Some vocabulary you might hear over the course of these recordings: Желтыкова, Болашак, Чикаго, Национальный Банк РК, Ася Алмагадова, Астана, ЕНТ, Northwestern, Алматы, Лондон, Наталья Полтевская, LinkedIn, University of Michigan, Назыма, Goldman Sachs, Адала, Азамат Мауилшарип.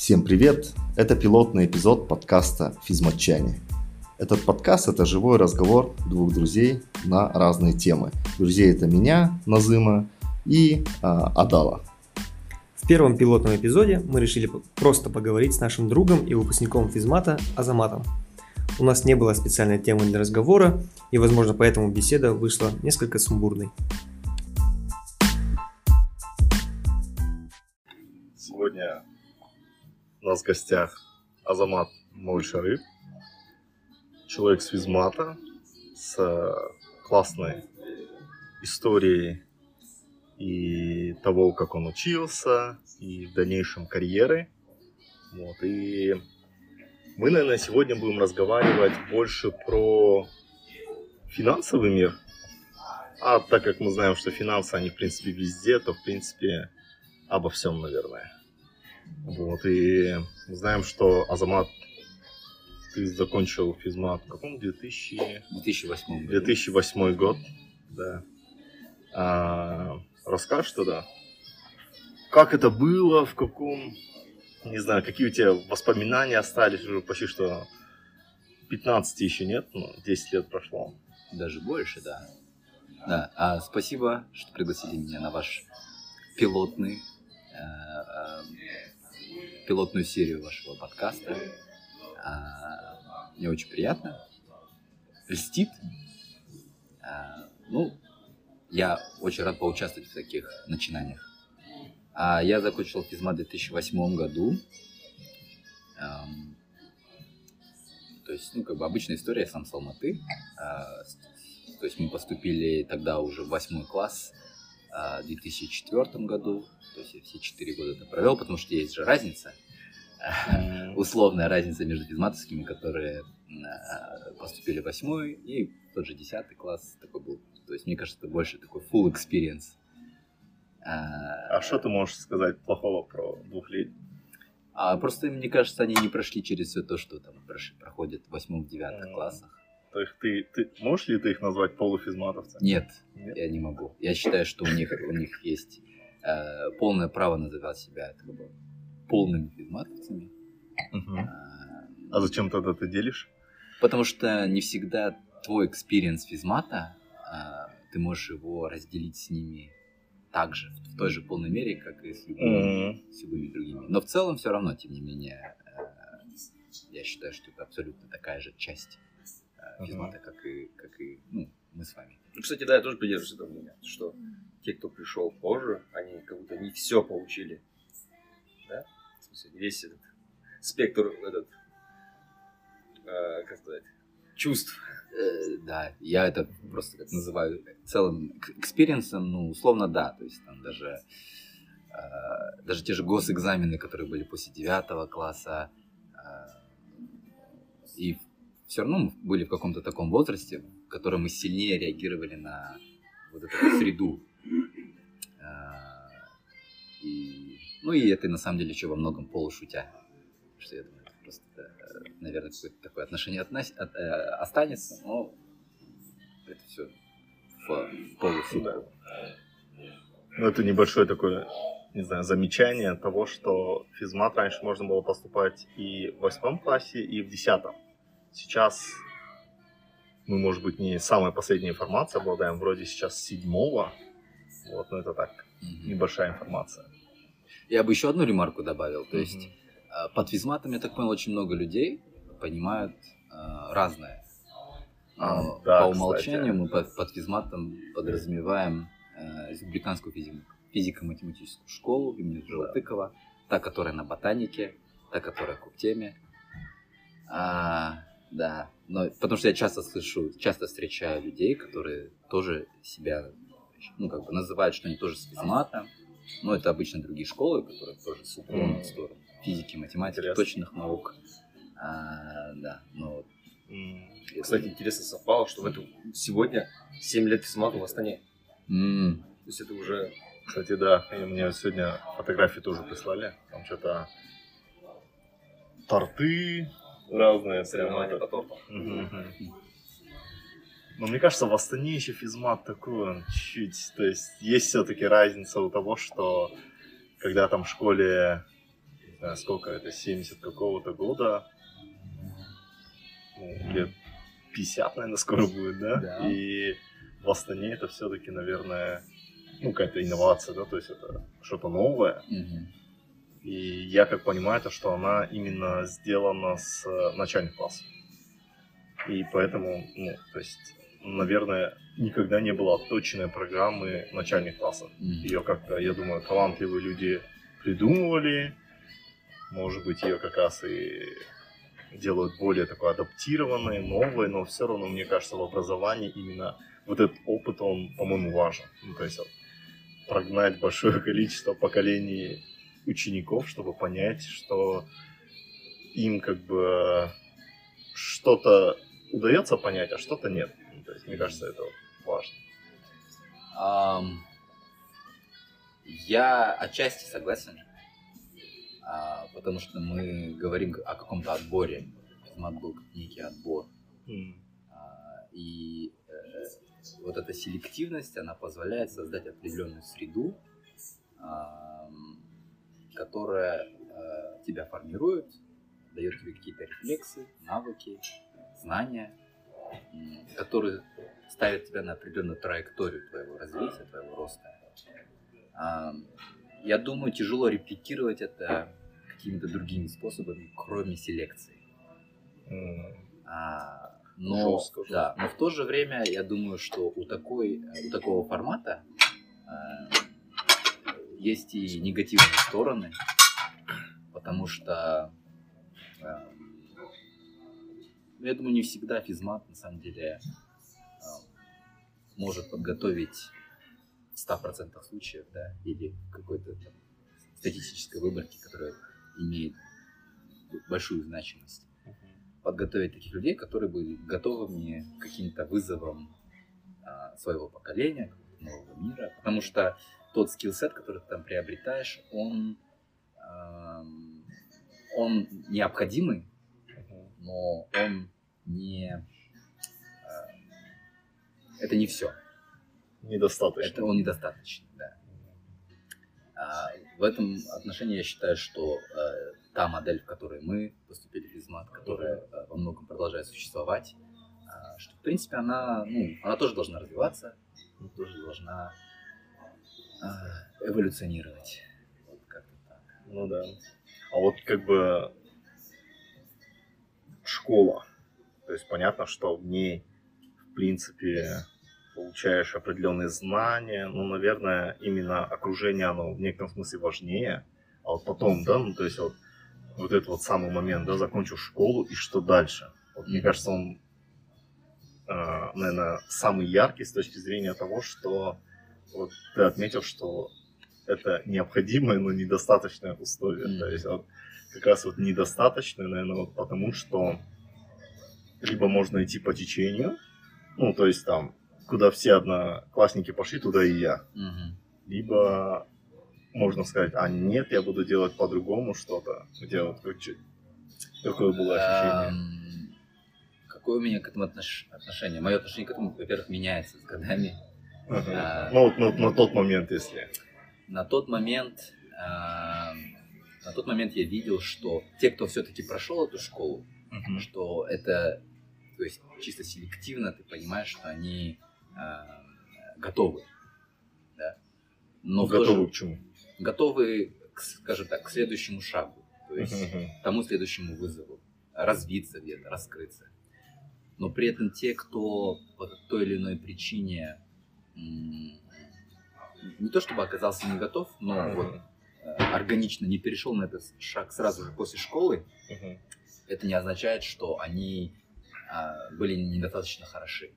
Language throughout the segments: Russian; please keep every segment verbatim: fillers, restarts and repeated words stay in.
Всем привет! Это пилотный эпизод подкаста «Физматчане». Этот подкаст – это живой разговор двух друзей на разные темы. Друзей – это меня, Назыма, и э, Адала. В первом пилотном эпизоде мы решили просто поговорить с нашим другом и выпускником физмата Азаматом. У нас не было специальной темы для разговора, и, возможно, поэтому беседа вышла несколько сумбурной. Сегодня у нас в гостях Азамат Мауилшарип, человек с физмата, с классной историей и того, как он учился, и в дальнейшем карьеры. Вот, и мы, наверное, сегодня будем разговаривать больше про финансовый мир. А так как мы знаем, что финансы, они, в принципе, везде, то, в принципе, обо всем, наверное. Вот, и мы знаем, что, Азамат, ты закончил физмат в каком? две тысячи... две тысячи восьмом году. две тысячи восьмой год, да. А, расскажешь тогда, как это было, в каком... Не знаю, какие у тебя воспоминания остались, уже почти что пятнадцати еще нет, но десять лет прошло. Даже больше, да. Да. А спасибо, что пригласили меня на ваш пилотный, э, э, пилотную серию вашего подкаста. А, мне очень приятно. Льстит. А, ну, я очень рад поучаствовать в таких начинаниях. А я закончил физмат в две тысячи восьмом году. Эм, то есть, ну, как бы обычная история, я сам с Алматы. Э, то есть мы поступили тогда уже в восьмой класс э, в две тысячи четвёртом году. То есть я все четыре года это провел, потому что есть же разница. Mm-hmm. Условная разница между физматовскими, которые э, поступили в восьмой, и тот же десятый класс такой был. То есть, мне кажется, это больше такой full experience. А, а что ты можешь сказать плохого про двухлетних? А, просто, мне кажется, они не прошли через все то, что там прошли, проходят в восьмом-девятом mm. классах. То есть ты, ты можешь ли ты их назвать полуфизматовцами? Нет, Нет, я не могу. Я считаю, что у них, у них есть э, полное право называть себя как бы полными физматовцами. Uh-huh. А, а зачем тогда ты делишь? Потому что не всегда твой экспириенс физмата, э, ты можешь его разделить с ними также, в той же полной мере, как и с любыми, mm-hmm. с любыми другими. Но в целом все равно, тем не менее, я считаю, что это абсолютно такая же часть физмата, mm-hmm. как и, как и ну, мы с вами. Ну, кстати, да, я тоже придерживаюсь этого мнения, что те, кто пришел позже, они как будто не все получили. Да? В смысле, весь этот спектр, этот, э, как сказать, чувств. Да, я это просто как называю целым экспириенсом, ну, условно, да, то есть там даже, э, даже те же госэкзамены, которые были после девятого класса, э, и все равно мы были в каком-то таком возрасте, в котором мы сильнее реагировали на вот эту среду, э, и, ну, и это на самом деле еще во многом полушутя, что я думаю. Просто, наверное, какое-то такое отношение относ... от, э, останется, но это все в полусутку. Ну, это небольшое такое, не знаю, замечание того, что физмат раньше можно было поступать и в восьмом классе, и в десятом. Сейчас мы, может быть, не самой последней информацией обладаем, вроде сейчас седьмого, вот, но это так, mm-hmm. небольшая информация. Я бы еще одну ремарку добавил, то mm-hmm. есть... Под физматом, я так понял, очень много людей понимают э, разное. А, да, по умолчанию, кстати, мы под, под физматом подразумеваем э, республиканскую физику, физико-математическую школу имени Желтыкова, та, которая на ботанике, та, которая к теме. А, да, но, потому что я часто слышу, часто встречаю людей, которые тоже себя, ну, как бы называют, что они тоже с физматом, но это обычно другие школы, которые тоже с уклоном в сторону физики, математики, интересно. Точных наук. А, да, но... Кстати, интересно совпало, что в эту... сегодня семь лет физмата в Астане. Mm. То есть это уже... Кстати, да, и мне сегодня фотографии тоже прислали. Там что-то торты разные. Соревнования по тортам. Uh-huh. Uh-huh. Но мне кажется, в Астане еще физмат такой чуть... То есть есть все-таки разница у того, что когда там в школе... сколько это, семьдесят какого-то года, ну, лет пятьдесят, наверное, скоро будет, да? Да. И в Астане это все-таки, наверное, ну, какая-то инновация, да, то есть это что-то новое. Угу. И я как понимаю, то, что она именно сделана с начальных классов. И поэтому, ну, то есть, наверное, никогда не было точной программы начальных классов. Mm-hmm. Ее как-то, я думаю, талантливые люди придумывали. Может быть, ее как раз и делают более такой адаптированной, новой, но все равно, мне кажется, в образовании именно вот этот опыт, он, по-моему, важен. Ну, то есть вот, прогнать большое количество поколений учеников, чтобы понять, что им как бы что-то удается понять, а что-то нет. То есть, мне кажется, это важно. Um, я отчасти согласен, uh, потому что мы говорим о каком-то отборе. Азамат был как некий отбор. Mm. Uh, и uh, вот эта селективность, она позволяет создать определенную среду, uh, которая uh, тебя формирует, дает тебе какие-то рефлексы, навыки, знания, которые ставят тебя на определенную траекторию твоего развития, твоего роста. Я думаю, тяжело репликировать это какими-то другими способами, кроме селекции. Но, жестко, жестко. Да, но в то же время я думаю, что у, такой, у такого формата есть и негативные стороны, потому что я думаю, не всегда физмат, на самом деле, может подготовить в ста процентах случаев, да, или какой-то там статистической выборке, которая имеет большую значимость, подготовить таких людей, которые были готовыми к каким-то вызовам своего поколения, нового мира, потому что тот скиллсет, который ты там приобретаешь, он, он необходимый, но он не... Это не все. Недостаточно. Это он недостаточный, да. В этом отношении я считаю, что та модель, в которой мы поступили в физмат, которая во многом продолжает существовать, что, в принципе, она, ну, она тоже должна развиваться, тоже должна эволюционировать. Вот как-то так. Ну да. А вот как бы... школа. То есть понятно, что в ней, в принципе, получаешь определенные знания, но, наверное, именно окружение, оно в некотором смысле важнее. А вот потом, да, ну, то есть вот, вот этот вот самый момент, да, закончил школу, и что дальше? Вот, мне кажется, он, наверное, самый яркий с точки зрения того, что вот ты отметил, что это необходимое, но недостаточное условие. Mm-hmm. То есть вот, как раз вот недостаточное, наверное, вот потому что либо можно идти по течению, ну, то есть там, куда все одноклассники пошли, туда и я. Mm-hmm. Либо можно сказать, а нет, я буду делать по-другому что-то. У тебя вот какое было ощущение? Какое у меня к этому отношение? Мое отношение к этому, во-первых, меняется с годами. Ну, вот на тот момент, если... На тот момент, э, на тот момент я видел, что те, кто все-таки прошел эту школу, uh-huh. что это, то есть чисто селективно ты понимаешь, что они э, готовы, да? Но готовы же, к чему? Готовы, к, скажем так, к следующему шагу, то есть uh-huh. к тому следующему вызову, развиться где-то, раскрыться. Но при этом те, кто по той или иной причине м- не то чтобы оказался не готов, но uh-huh. вот э, органично не перешел на этот шаг сразу же после школы, uh-huh. это не означает, что они э, были недостаточно хороши.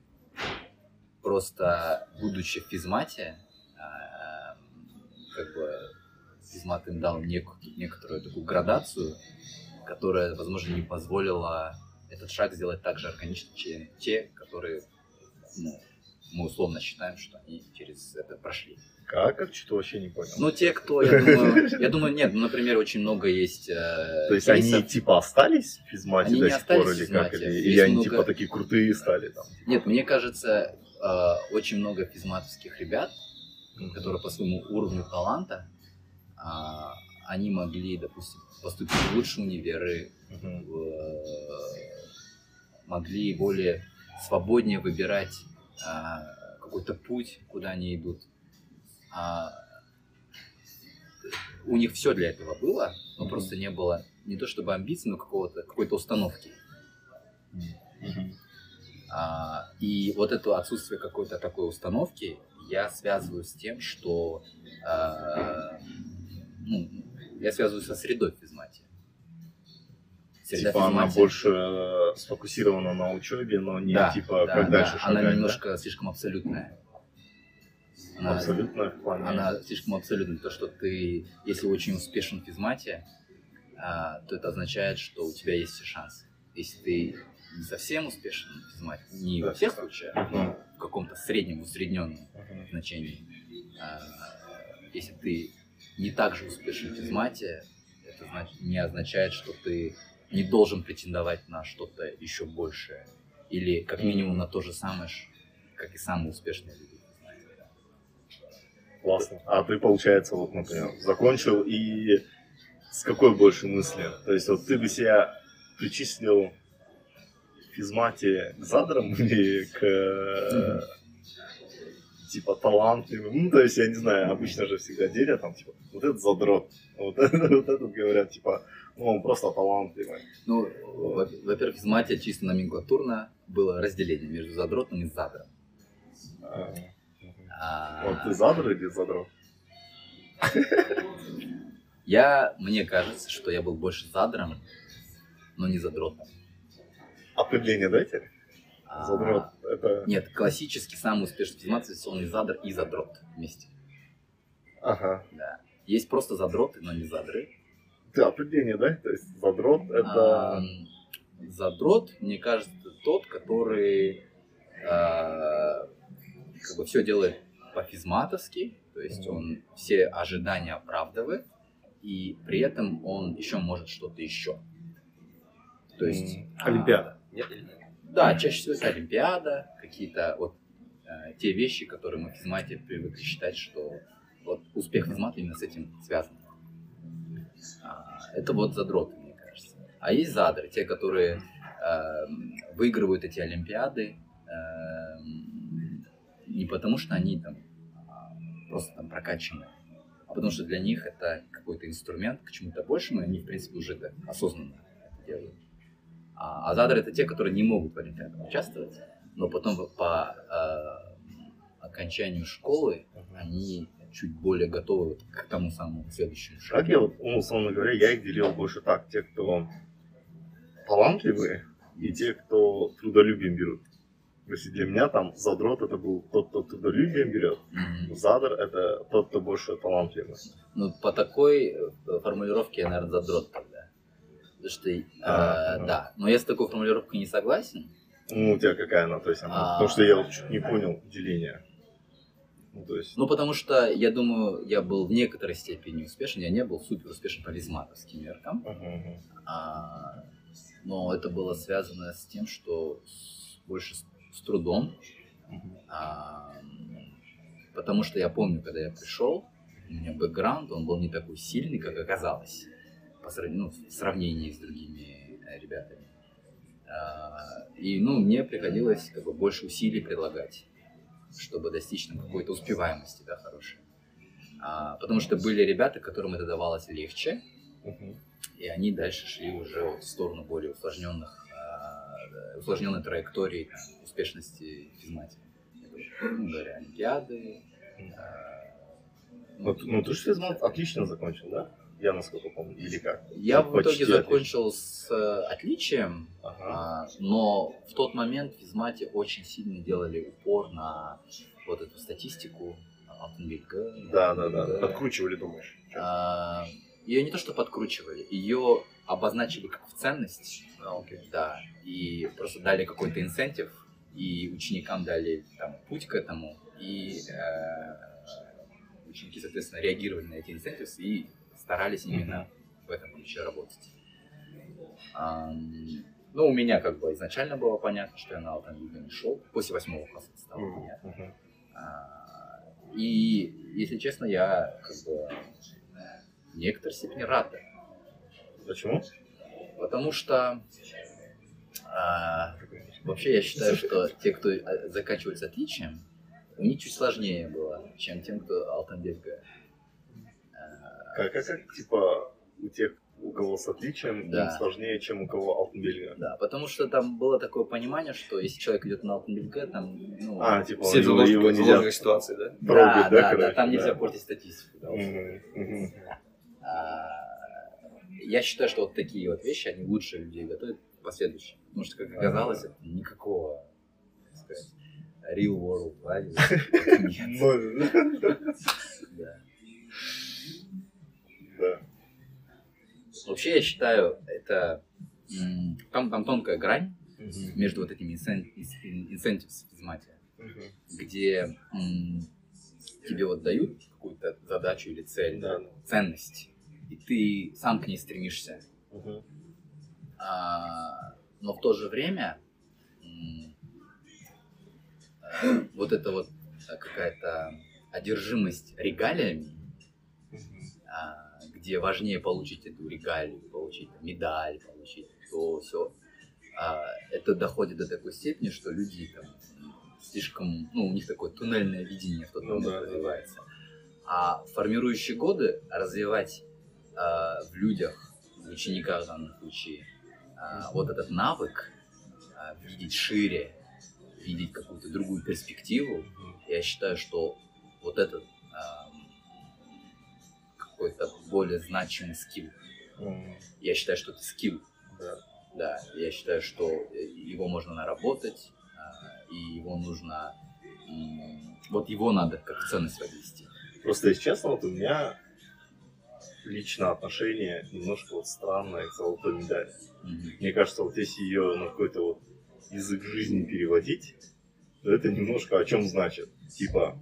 Просто будучи в физмате, э, как бы физмат им дал нек- некоторую такую градацию, которая, возможно, не позволила этот шаг сделать так же органично, чем те, которые, ну, мы условно считаем, что они через это прошли. Как? Как? Что-то вообще не понял. Ну, те, кто, я думаю, я думаю, нет, ну, например, очень много есть э, то есть кейсов. Они типа остались в физмате они до сих пор или как? Или, или они много... типа такие крутые стали? Там? Нет, мне кажется, э, очень много физматовских ребят, mm-hmm. которые по своему уровню таланта, э, они могли, допустим, поступить в лучшие универы, uh-huh. в, могли более свободнее выбирать а, какой-то путь, куда они идут. А, у них все для этого было, но uh-huh. просто не было не то чтобы амбиций, но какого-то, какой-то установки. Uh-huh. А, и вот это отсутствие какой-то такой установки я связываю с тем, что а, ну, я связываю со средой физматии. Среда типа физматии. Она больше сфокусирована на учебе, но не да, типа да, как да, дальше шагать. Она шагать, немножко да? слишком абсолютная. Она, абсолютная в плане. Она слишком абсолютная. То, что ты, если очень успешен в физмате, а, то это означает, что у тебя есть все шансы. Если ты не совсем успешен в физмате, не да, во всех случаях, uh-huh. но в каком-то среднем, усредненном uh-huh. значении, а, если ты не так же успешен в физмате, это значит, не означает, что ты не должен претендовать на что-то еще большее. Или как минимум на то же самое, как и самые успешные люди. Классно. А ты, получается, вот, например, закончил и с какой больше мыслью? То есть вот ты бы себя причислил к физмате к задрам или к... типа талантливым, ну то есть я не знаю, обычно же всегда делят там типа вот этот задрот, вот, вот этот говорят типа, ну он просто талантливый. Ну, вот. Во-первых, из матери чисто номенклатурно было разделение между задротом и задром. А, а... Вот ты задр или задрот? Я, мне кажется, что я был больше задром, но не задротом. Определение дайте? Задрот, а, это... Нет, классический самый успешный физмат, он и задр, и задрот вместе. Ага. Да. Есть просто задроты, но не задры. Да, определение, да? То есть задрот это... А, задрот, мне кажется, тот, который а, как бы все делает по-физматовски, то есть mm-hmm. он все ожидания оправдывает, и при этом он еще может что-то еще. То есть... Mm-hmm. А... Олимпиада. Нет, Олимпиада. Да, чаще всего это олимпиада, какие-то вот э, те вещи, которые мы в физмате привыкли считать, что вот успех физмата именно с этим связан. А, это вот задроты, мне кажется. А есть задры, те, которые э, выигрывают эти олимпиады э, не потому, что они там просто там прокачаны, а потому что для них это какой-то инструмент к чему-то большему, и они, в принципе, уже это осознанно это делают. А задры — это те, которые не могут в олимпиадах участвовать, но потом по э, окончанию школы uh-huh. они чуть более готовы к тому самому следующему шагу. Как я, вот, условно говоря, я их делил больше так. Те, кто талантливые, и те, кто трудолюбием берут. Если для меня там задрот — это был тот, кто трудолюбием берет, uh-huh. задр — это тот, кто больше талантливый. Ну, по такой формулировке я, наверное, задрот тогда. Что, э, а, да. да, но я с такой формулировкой не согласен. Ну, у тебя какая она, то есть она, а, потому что я чуть не понял деление. Ну, то есть... ну, потому что, я думаю, я был в некоторой степени успешен, я не был супер успешен по физматовским меркам, uh-huh. а, но это было связано с тем, что с, больше с, с трудом, uh-huh. а, потому что я помню, когда я пришел, у меня бэкграунд, он был не такой сильный, как оказалось. По сравнению, ну, в сравнении с другими ребятами. А, и ну, мне приходилось как бы, больше усилий прилагать, чтобы достичь там, какой-то успеваемости да, хорошей. А, потому что были ребята, которым это давалось легче, uh-huh. и они дальше шли уже вот в сторону более усложненных, а, усложненной траектории там, успешности физматики. Ну, говоря, олимпиады. А, ну, ну, ну ты же физмат отлично закончил, да? Я насколько помню, или как? Я ну, в итоге закончил отлично. С отличием, ага. а, но в тот момент в физмате очень сильно делали упор на вот эту статистику. Да, да, да. Подкручивали, думаешь? А, ее не то, что подкручивали, ее обозначили как в ценность. А, окей. Да, и просто дали какой-то инсентив, и ученикам дали там, путь к этому, и э, ученики, соответственно, реагировали на эти инсентивы и старались именно mm-hmm. в этом ключе работать. А, ну, у меня как бы изначально было понятно, что я на Алтангига не шел. После восьмого класса это стало mm-hmm. понятно. А, и, если честно, я как бы в некоторой степени рада. Почему? Потому что а, вообще я считаю, что те, кто заканчивает с отличием, у них чуть сложнее было, чем тем, кто алтанбека. Как, как, как, типа, у тех, у кого с отличием, да, сложнее, чем у кого алтенбельга. Да, потому что там было такое понимание, что если человек идет на алтенбельга, там, ну... А, типа, все его, его нельзя... ситуации, да? Трогать, да, да, да, короче, да, там нельзя, да, портить статистику. Да, mm-hmm. Mm-hmm. А, я считаю, что вот такие вот вещи, они лучше людей готовят последующие. Потому что, как оказалось, mm-hmm. никакого, так сказать, real world, да? Да. Да. Вообще я считаю, это там, там тонкая грань uh-huh. между вот этими incentives, понимаете, uh-huh. где м, тебе вот дают какую-то задачу или цель, uh-huh. ценность, и ты сам к ней стремишься. Uh-huh. А, но в то же время м, вот эта вот какая-то одержимость регалиями, uh-huh. где важнее получить эту регалию, получить медаль, получить то, все. А, это доходит до такой степени, что люди там слишком, ну, у них такое туннельное видение в тот момент, ну, да, развивается. Да. А формирующие годы развивать а, в людях, в учениках в данном случае, а, вот этот навык а, видеть шире, видеть какую-то другую перспективу, я считаю, что вот этот а, какой-то более значимый скилл. Mm. Я считаю, что это скилл. Yeah. Да, я считаю, что его можно наработать, и его нужно... Вот его надо как ценность подвести. Просто, если честно, вот у меня лично отношение немножко вот странное к золотой медали. Mm-hmm. Мне кажется, вот если ее на какой-то вот язык жизни переводить, то это немножко о чем значит. Типа...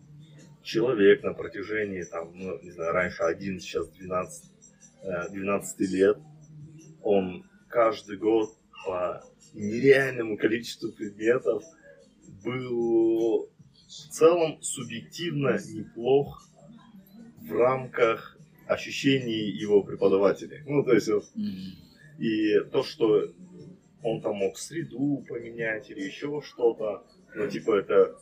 Человек на протяжении, там, ну, не знаю, раньше одиннадцать, сейчас двенадцать, двенадцать лет, он каждый год по нереальному количеству предметов был в целом субъективно неплох в рамках ощущений его преподавателей. Ну, то есть, вот, и то, что он там мог среду поменять или еще что-то, ну, типа, это... в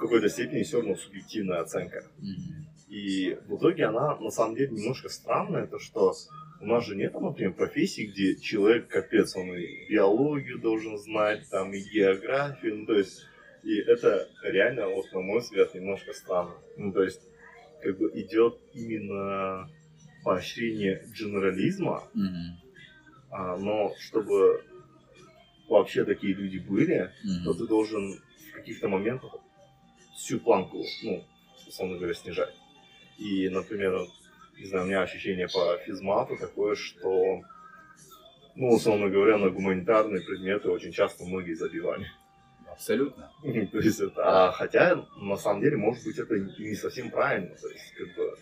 какой-то степени все равно субъективная оценка. Mm-hmm. И в итоге она на самом деле немножко странная, то что у нас же нет, например, профессий, где человек, капец, он и биологию должен знать, там, и географию, ну, то есть, и это реально, вот, на мой взгляд, немножко странно. Ну, то есть, как бы идет именно поощрение дженерализма, mm-hmm. а, но чтобы вообще такие люди были, mm-hmm. то ты должен в каких-то моментах всю планку, ну, условно говоря, снижать. И, например, не знаю, у меня ощущение по физмату такое, что, ну, условно говоря, на гуманитарные предметы очень часто многие забивали. Абсолютно. То есть это, а, хотя, на самом деле, может быть, это не совсем правильно. То есть, как бы...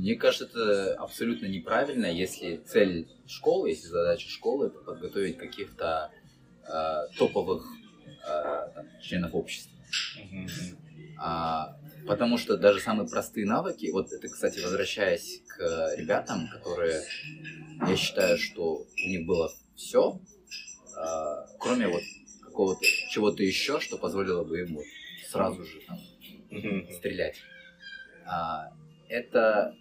Мне кажется, это абсолютно неправильно, если цель школы, если задача школы, это подготовить каких-то э, топовых э, там, членов общества. А, потому что даже самые простые навыки, вот это, кстати, возвращаясь к ребятам, которые, я считаю, что у них было все, а, кроме вот какого-то чего-то еще, что позволило бы ему сразу же там, mm-hmm. стрелять. А, это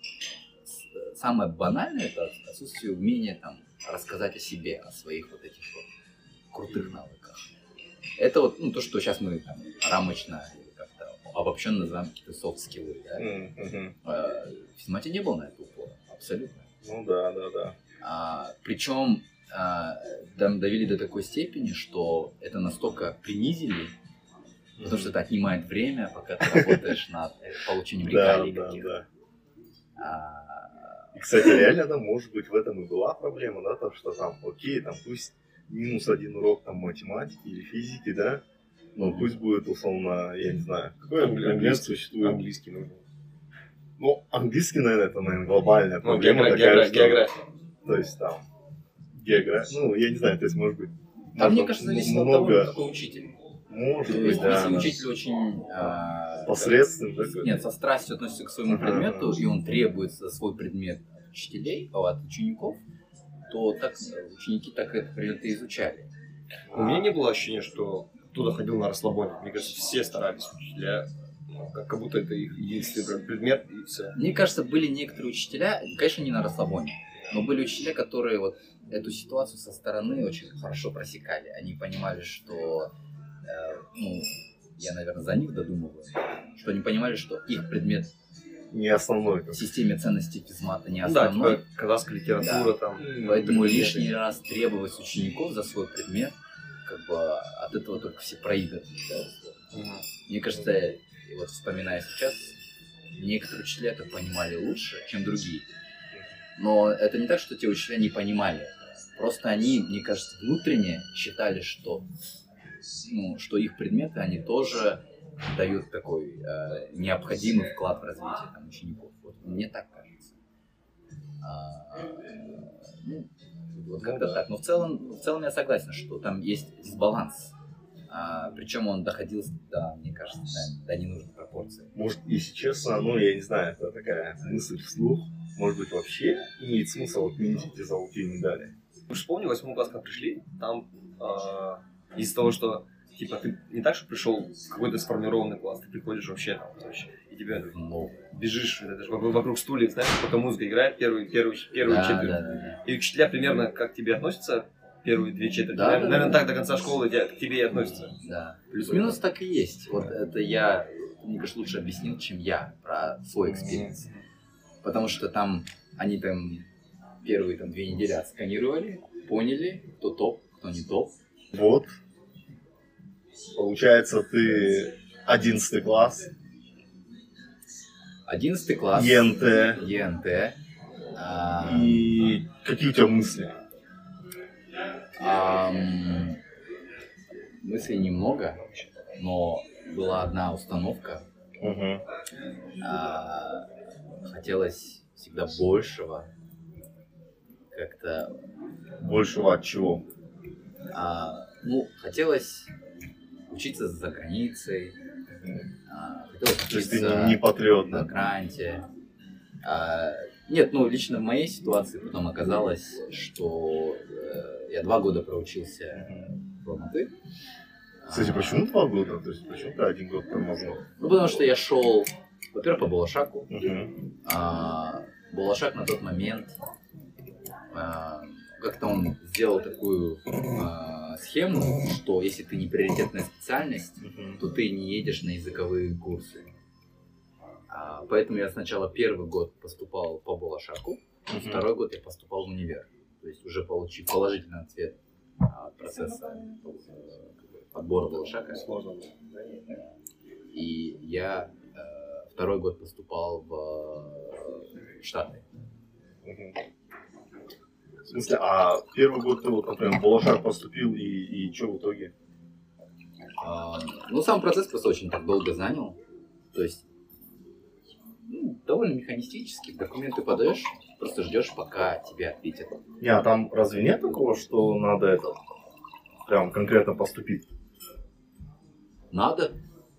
самое банальное, это отсутствие умения там, рассказать о себе, о своих вот этих вот крутых навыках. Это вот, ну, то, что сейчас мы там, рамочно... обобщенно называем какие-то софт-скиллы, да? Mm-hmm. А, в физмате не было на это упора, абсолютно. Ну да, да, да. А, причем а, там довели до такой степени, что это настолько принизили, mm-hmm. потому что это отнимает время, пока ты работаешь над получением регалий каких-то. Кстати, реально, да, может быть, в этом и была проблема, да, то, что там, окей, там пусть минус один урок там математики или физики, да, ну, пусть будет, условно, я не знаю, какой английский существует? Английский, наверное. Ну, английский, наверное, это, наверное, глобальная проблема. Ну, география, география. То есть, там, география, ну, я не знаю, то есть, может быть, а мне кажется, зависит от того, какой учитель. Может То есть, быть, если да, учитель очень а, посредственно, как, да, нет, со страстью относится к своему ага, предмету, ага. и он требует свой предмет учителей, а от учеников, то так ученики так это предметы изучали. У меня не было ощущения, что кто-то ходил на расслабоне. Мне кажется, все старались, учителя, как будто это их единственный предмет, и все. Мне кажется, были некоторые учителя, конечно, не на расслабоне, но были учителя, которые вот эту ситуацию со стороны очень хорошо просекали. Они понимали, что, э, ну, я, наверное, за них додумываю, что они понимали, что их предмет не основной. В системе ценностей физмата не основной. Да, типа казахская литература, да, там. Поэтому лишний раз требовать с учеников за свой предмет, как бы от этого только все проигрывают. Да? Mm-hmm. Мне кажется, вот вспоминая сейчас, некоторые учителя это понимали лучше, чем другие. Но это не так, что те учителя не понимали. Просто они, мне кажется, внутренне считали, что, ну, что их предметы, они тоже дают такой э, необходимый вклад в развитие там, учеников. Вот, мне так кажется. А, ну, вот как-то так. Но в целом, в целом я согласен, что там есть дисбаланс. А, причем он доходил, да, мне кажется, до, до ненужной пропорции. Может, если честно, ну, я не знаю, это такая мысль вслух. Может быть, вообще имеет смысл отменить эти золотые медали. Вы же помните, в восьмой класс, как пришли, там э, из-за того, что типа ты не так, что пришел в какой-то сформированный класс, ты приходишь вообще там, короче, и тебя ну, бежишь даже вокруг стульев, знаешь, пока музыка играет первую, первую, первую да, четверть. Да, да, да. И учителя примерно как к тебе относятся первые две четверти, да, наверное, да, наверное да. так до конца школы к тебе и относятся. Да. Плюс-минус так и есть. Вот это я, мне кажется, лучше объяснил, чем я про свой экспириенс. Потому что там они там первые там, две недели отсканировали, поняли, кто топ, кто не топ. Вот. Получается, ты одиннадцатый класс. одиннадцатый класс. ЕНТ. ЕНТ. А... И какие у тебя мысли? А... Мыслей немного, но была одна установка. Угу. А... Хотелось всегда большего, как-то... Большего от чего? А, ну, хотелось учиться за границей, а, хотелось учиться. То есть ты не, не патриот, да? На гранте. А, нет, ну, лично в моей ситуации потом оказалось, что э, я два года проучился в Алматы. Кстати, почему два года? То есть почему ты один год тормознул? Ну, потому что я шел... Во-первых, по Болашаку. Uh-huh. А, Болашак на тот момент а, как-то он сделал такую а, схему, что если ты не приоритетная специальность, uh-huh. то ты не едешь на языковые курсы. А, поэтому я сначала первый год поступал по Болашаку, uh-huh. второй год я поступал в универ. То есть уже получив положительный ответ от процесса подбора Болашака. Сложно было. И я второй год поступал в Штаты. Угу. В смысле, а первый год ты вот, например, в Болашак поступил и, и что в итоге? А, ну, сам процесс просто очень так долго занял. То есть, ну, довольно механистически. Документы подаешь, просто ждешь, пока тебе ответят. Не, а там разве нет такого, что надо это прям конкретно поступить? Надо.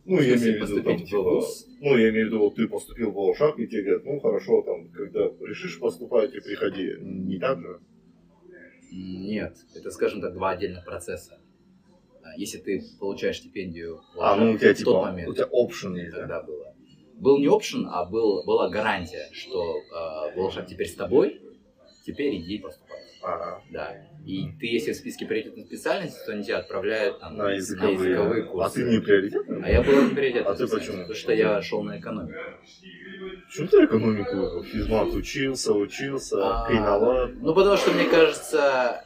Ну, я имею в виду, там, типа, ну, я имею в виду, вот ты поступил в Болашак, и тебе говорят, ну хорошо, там, когда решишь поступать, и приходи. Не так же? Нет, это, скажем так, два отдельных процесса. Если ты получаешь стипендию в Болашак, а, ну, у тебя, в типа, тот момент, у тебя опшн есть, да? Было. Был не опшн, а был, была гарантия, что э, Болашак теперь с тобой, теперь иди поступать. Ага. Да. И mm-hmm. ты, если в списке приоритетной специальности, то они тебя отправляют там, на, языковые, на языковые курсы. А ты не приоритетный? А я был не приоритетный. А ты почему? Потому что я шел на экономику. Почему ты экономику? Физмат учился, учился, а, кайнала. Ну, потому что, мне кажется,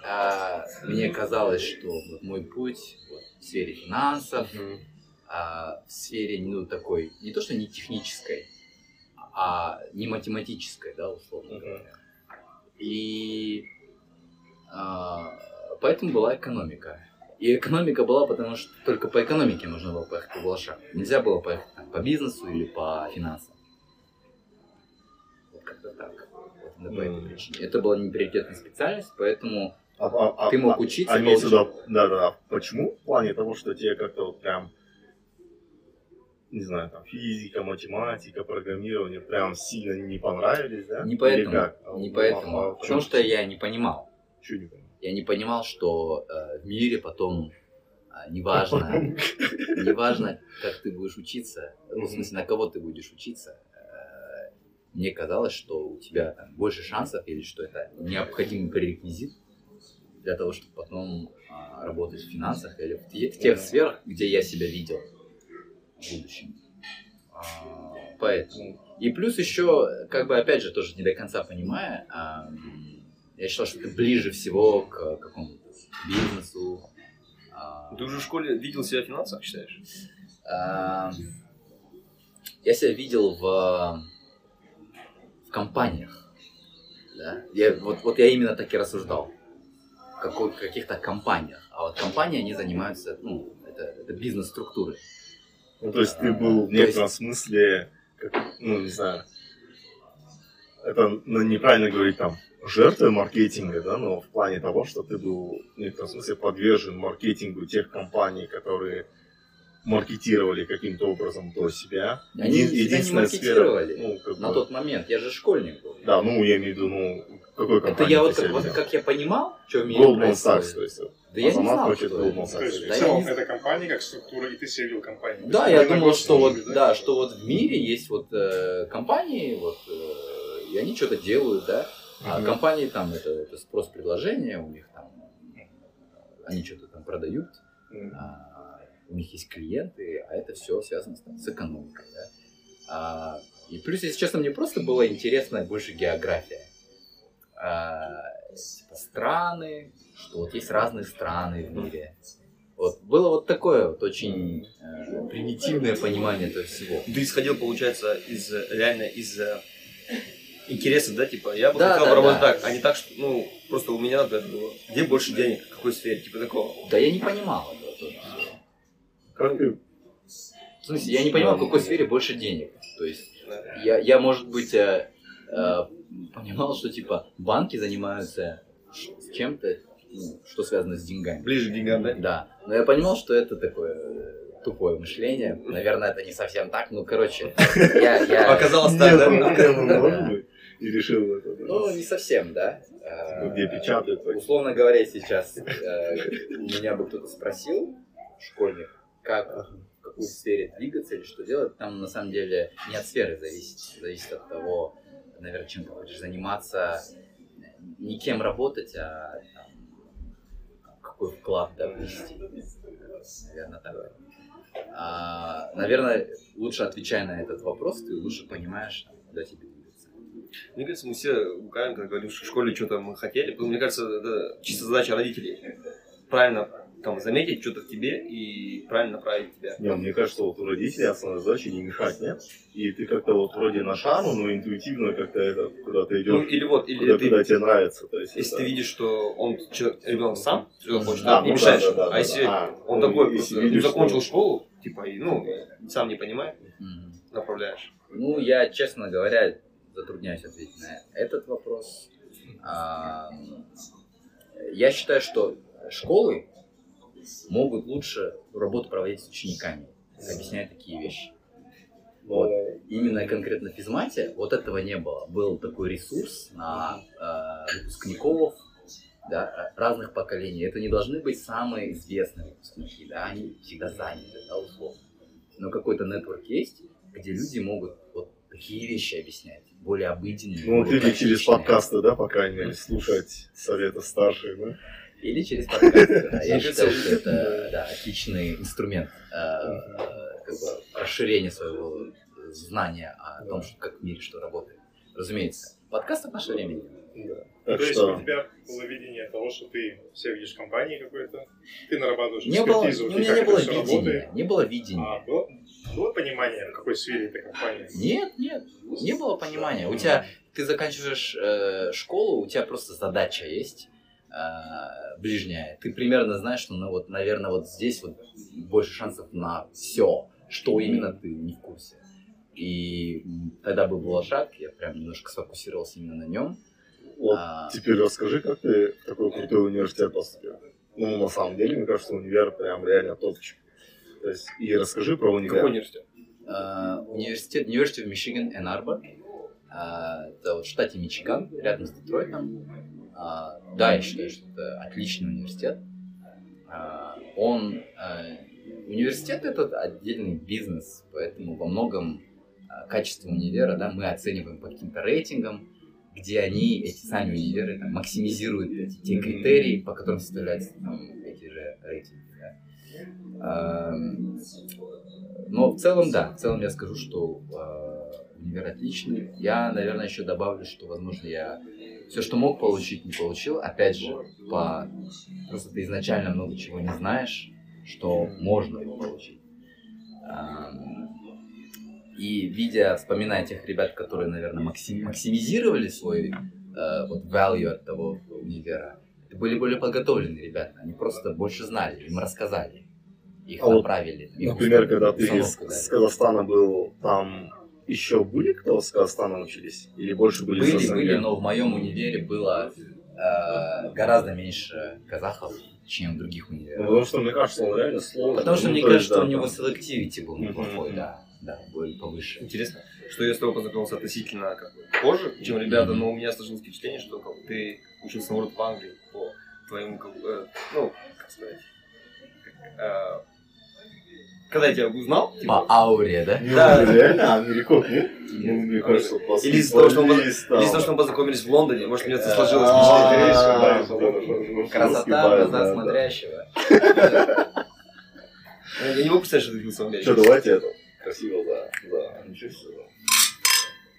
а, мне казалось, что вот мой путь вот, в сфере финансов, mm-hmm. а, в сфере, ну, такой, не то что не технической, а не математической, да, условно говоря. Mm-hmm. И... Поэтому была экономика. И экономика была, потому что только по экономике нужно было поехать по Болашаку. Нельзя было поехать там, по бизнесу или по финансам. Вот как-то так. Вот, mm-hmm. по этой причине. Это была неприоритетная специальность, поэтому а, а, ты мог учиться. А, а сюда, да, да. Почему? В плане того, что тебе как-то вот прям, не знаю, там, физика, математика, программирование прям сильно не понравились, да? Не поэтому. А, не поэтому. А, а, потому что я не понимал. Чего не понимал? Я не понимал, что э, в мире потом э, неважно, неважно, как ты будешь учиться, в смысле, на кого ты будешь учиться. Мне казалось, что у тебя там больше шансов, или что это необходимый пререквизит для того, чтобы потом а, работать в финансах или в, те, в тех сферах, где я себя видел в будущем. Поэтому. И плюс еще, как бы опять же, тоже не до конца понимая, а, я считал, что ты ближе всего к какому-то бизнесу. А... Ты уже в школе видел себя в финансах, считаешь? А, я себя видел в... компаниях, да? Я, вот, вот я именно так и рассуждал, как в каких-то компаниях, а вот компании, они занимаются, ну, это, это бизнес-структуры. Ну, то есть а, ты был в некотором есть... смысле, как, ну, не знаю, это ну, неправильно говорить там, жертвой маркетинга, да, но в плане того, что ты был в некотором смысле подвержен маркетингу тех компаний, которые маркетировали каким-то образом до себя. Они единственная себя не маркетировали сфера, ну, как на бы... тот момент. Я же школьник был. Да, ну я имею в виду, ну, какой компании. Это я вот как, вот как я понимал, что в мире происходит. Goldman Sachs, то есть. Да я не знал, что Goldman Sachs. То есть, в целом, это компания как структура, и ты себя видел компанией. Да, я думал, что вот, да, что вот в мире есть вот компании, вот, и они что-то делают, да. А компании там, это спрос-предложение, у них там, они что-то там продают. У них есть клиенты, а это все связано там, с экономикой. Да? А, и плюс, если честно, мне просто была интересна больше география. А, типа страны, что вот есть разные страны в мире. Вот, было вот такое вот очень э, примитивное понимание этого всего. Ты исходил, получается, из реально из интереса, да, типа, я бы да, хотел да, работать да. так, а не так, что, ну, просто у меня надо было, где больше денег, в какой сфере, типа такого. Да я не понимал этого тоже. Как ты? В смысле, я не понимал, в какой сфере больше денег. То есть, я, я может быть, э, э, понимал, что, типа, банки занимаются чем-то, ну, что связано с деньгами. Ближе к деньгам, да? Да. Но я понимал, что это такое э, тупое мышление. Наверное, это не совсем так. Ну, короче, я... Оказалось так, да? И решил это. Ну, не совсем, да. Где печатают? Условно говоря, сейчас меня бы кто-то спросил, школьник, как, в какой сфере двигаться или что делать, там на самом деле не от сферы зависит, зависит от того, наверное, чем ты хочешь заниматься, не кем работать, а там, какой вклад да, внести, наверное, так. А, наверное, лучше отвечая на этот вопрос, ты лучше понимаешь, куда тебе двигаться. Мне кажется, мы все лукавим, когда говорим, что в школе что-то мы хотели, потому, мне кажется, это чисто задача родителей, правильно там заметить что-то в тебе и правильно направить тебя. Не, мне кажется, вот у родителей основная задача не мешать, нет? И ты как-то вот вроде на шару, но интуитивно как-то это, куда ты идешь, ну, или вот, или куда, ты, куда тебе нравится. То есть, если это... ты видишь, что он ребенок сам, хочет, а, да, не ну, мешаешь. Да, да, да, а если да, да. он а, такой, если просто, видишь, закончил что... школу, типа, и, ну, сам не понимает, mm-hmm. направляешь. Ну, я, честно говоря, затрудняюсь ответить на этот вопрос. А, я считаю, что школы могут лучше работу проводить с учениками, объясняя такие вещи. Вот. Именно конкретно в физмате вот этого не было. Был такой ресурс на э, выпускников да, разных поколений. Это не должны быть самые известные выпускники, да, они всегда заняты, да, условно. Но какой-то нетворк есть, где люди могут вот такие вещи объяснять, более обыденные. Ну, более или через подкасты, да, по крайней мере, слушать советы старших, да? Или через подкасты. Да. Я считаю, что это да, отличный инструмент э, как бы расширения своего знания о том, что, как в мире что работает. Разумеется, подкастов в наше время нет. Да. Так то что... есть у тебя было видение того, что ты все видишь в компании какой-то, ты нарабатываешь не экспертизу, было, у тебя не было видения, работает. Не было видения. А, было, было понимание, в какой сфере эта компания? Нет, нет, не было понимания. У тебя, ты заканчиваешь э, школу, у тебя просто задача есть. Ближняя. Ты примерно знаешь, что, ну, вот, наверное, вот здесь вот больше шансов на все, что именно ты не в курсе. И тогда был Болашак, я прям немножко сфокусировался именно на нем. Вот а... теперь расскажи, как ты в такой крутой университет поступил. Ну, на самом деле, мне кажется, универ прям реально топчик. То есть, и расскажи про универ. Какой университет? Uh, университет University of Michigan Энн Арбор. Uh, это вот в штате Мичиган, рядом с Детройтом. Uh, да, я считаю, что это отличный университет. Uh, он... Uh, Университет – это отдельный бизнес, поэтому во многом качество универа, да, мы оцениваем по каким-то рейтингам, где они, эти сами универы, там, максимизируют эти, те критерии, по которым составляются там, эти же рейтинги. Да. Но в целом, да, в целом я скажу, что универ отличный. Я, наверное, еще добавлю, что, возможно, я все, что мог получить, не получил. Опять же, по... просто ты изначально много чего не знаешь, что можно его получить. И видя, вспоминая тех ребят, которые, наверное, максим, максимизировали свой вот, value от того универа, это были более подготовленные ребята, они просто больше знали, им рассказали, их а направили. Вот, их например, когда ты из дали. Казахстана был, там еще были кто с Казахстана учились? Или больше были Были, были, но в моем универе было э, гораздо меньше казахов, чем в других университетах. Потому что, мне кажется, он реально сложный. Потому что, ну, мне кажется, да, что у него селективити был неплохой, mm-hmm. да, да, был повыше. Интересно, что я с тобой познакомился относительно как бы, позже, чем ребята, mm-hmm. но у меня сложилось впечатление, что как, ты учился наоборот в Англии по твоему, как, э, ну, как сказать, как, э, когда я тебя узнал. Типа... По ауре, да? Ну, да, реально, американец, нет? Мне кажется, или из-за того, что мы познакомились в Лондоне, может, мне это сложилось впечатление. Красота, глаза смотрящего. Я не могу представить, что ты видел сам. Что, давайте это. Красиво, да. Да, ничего себе.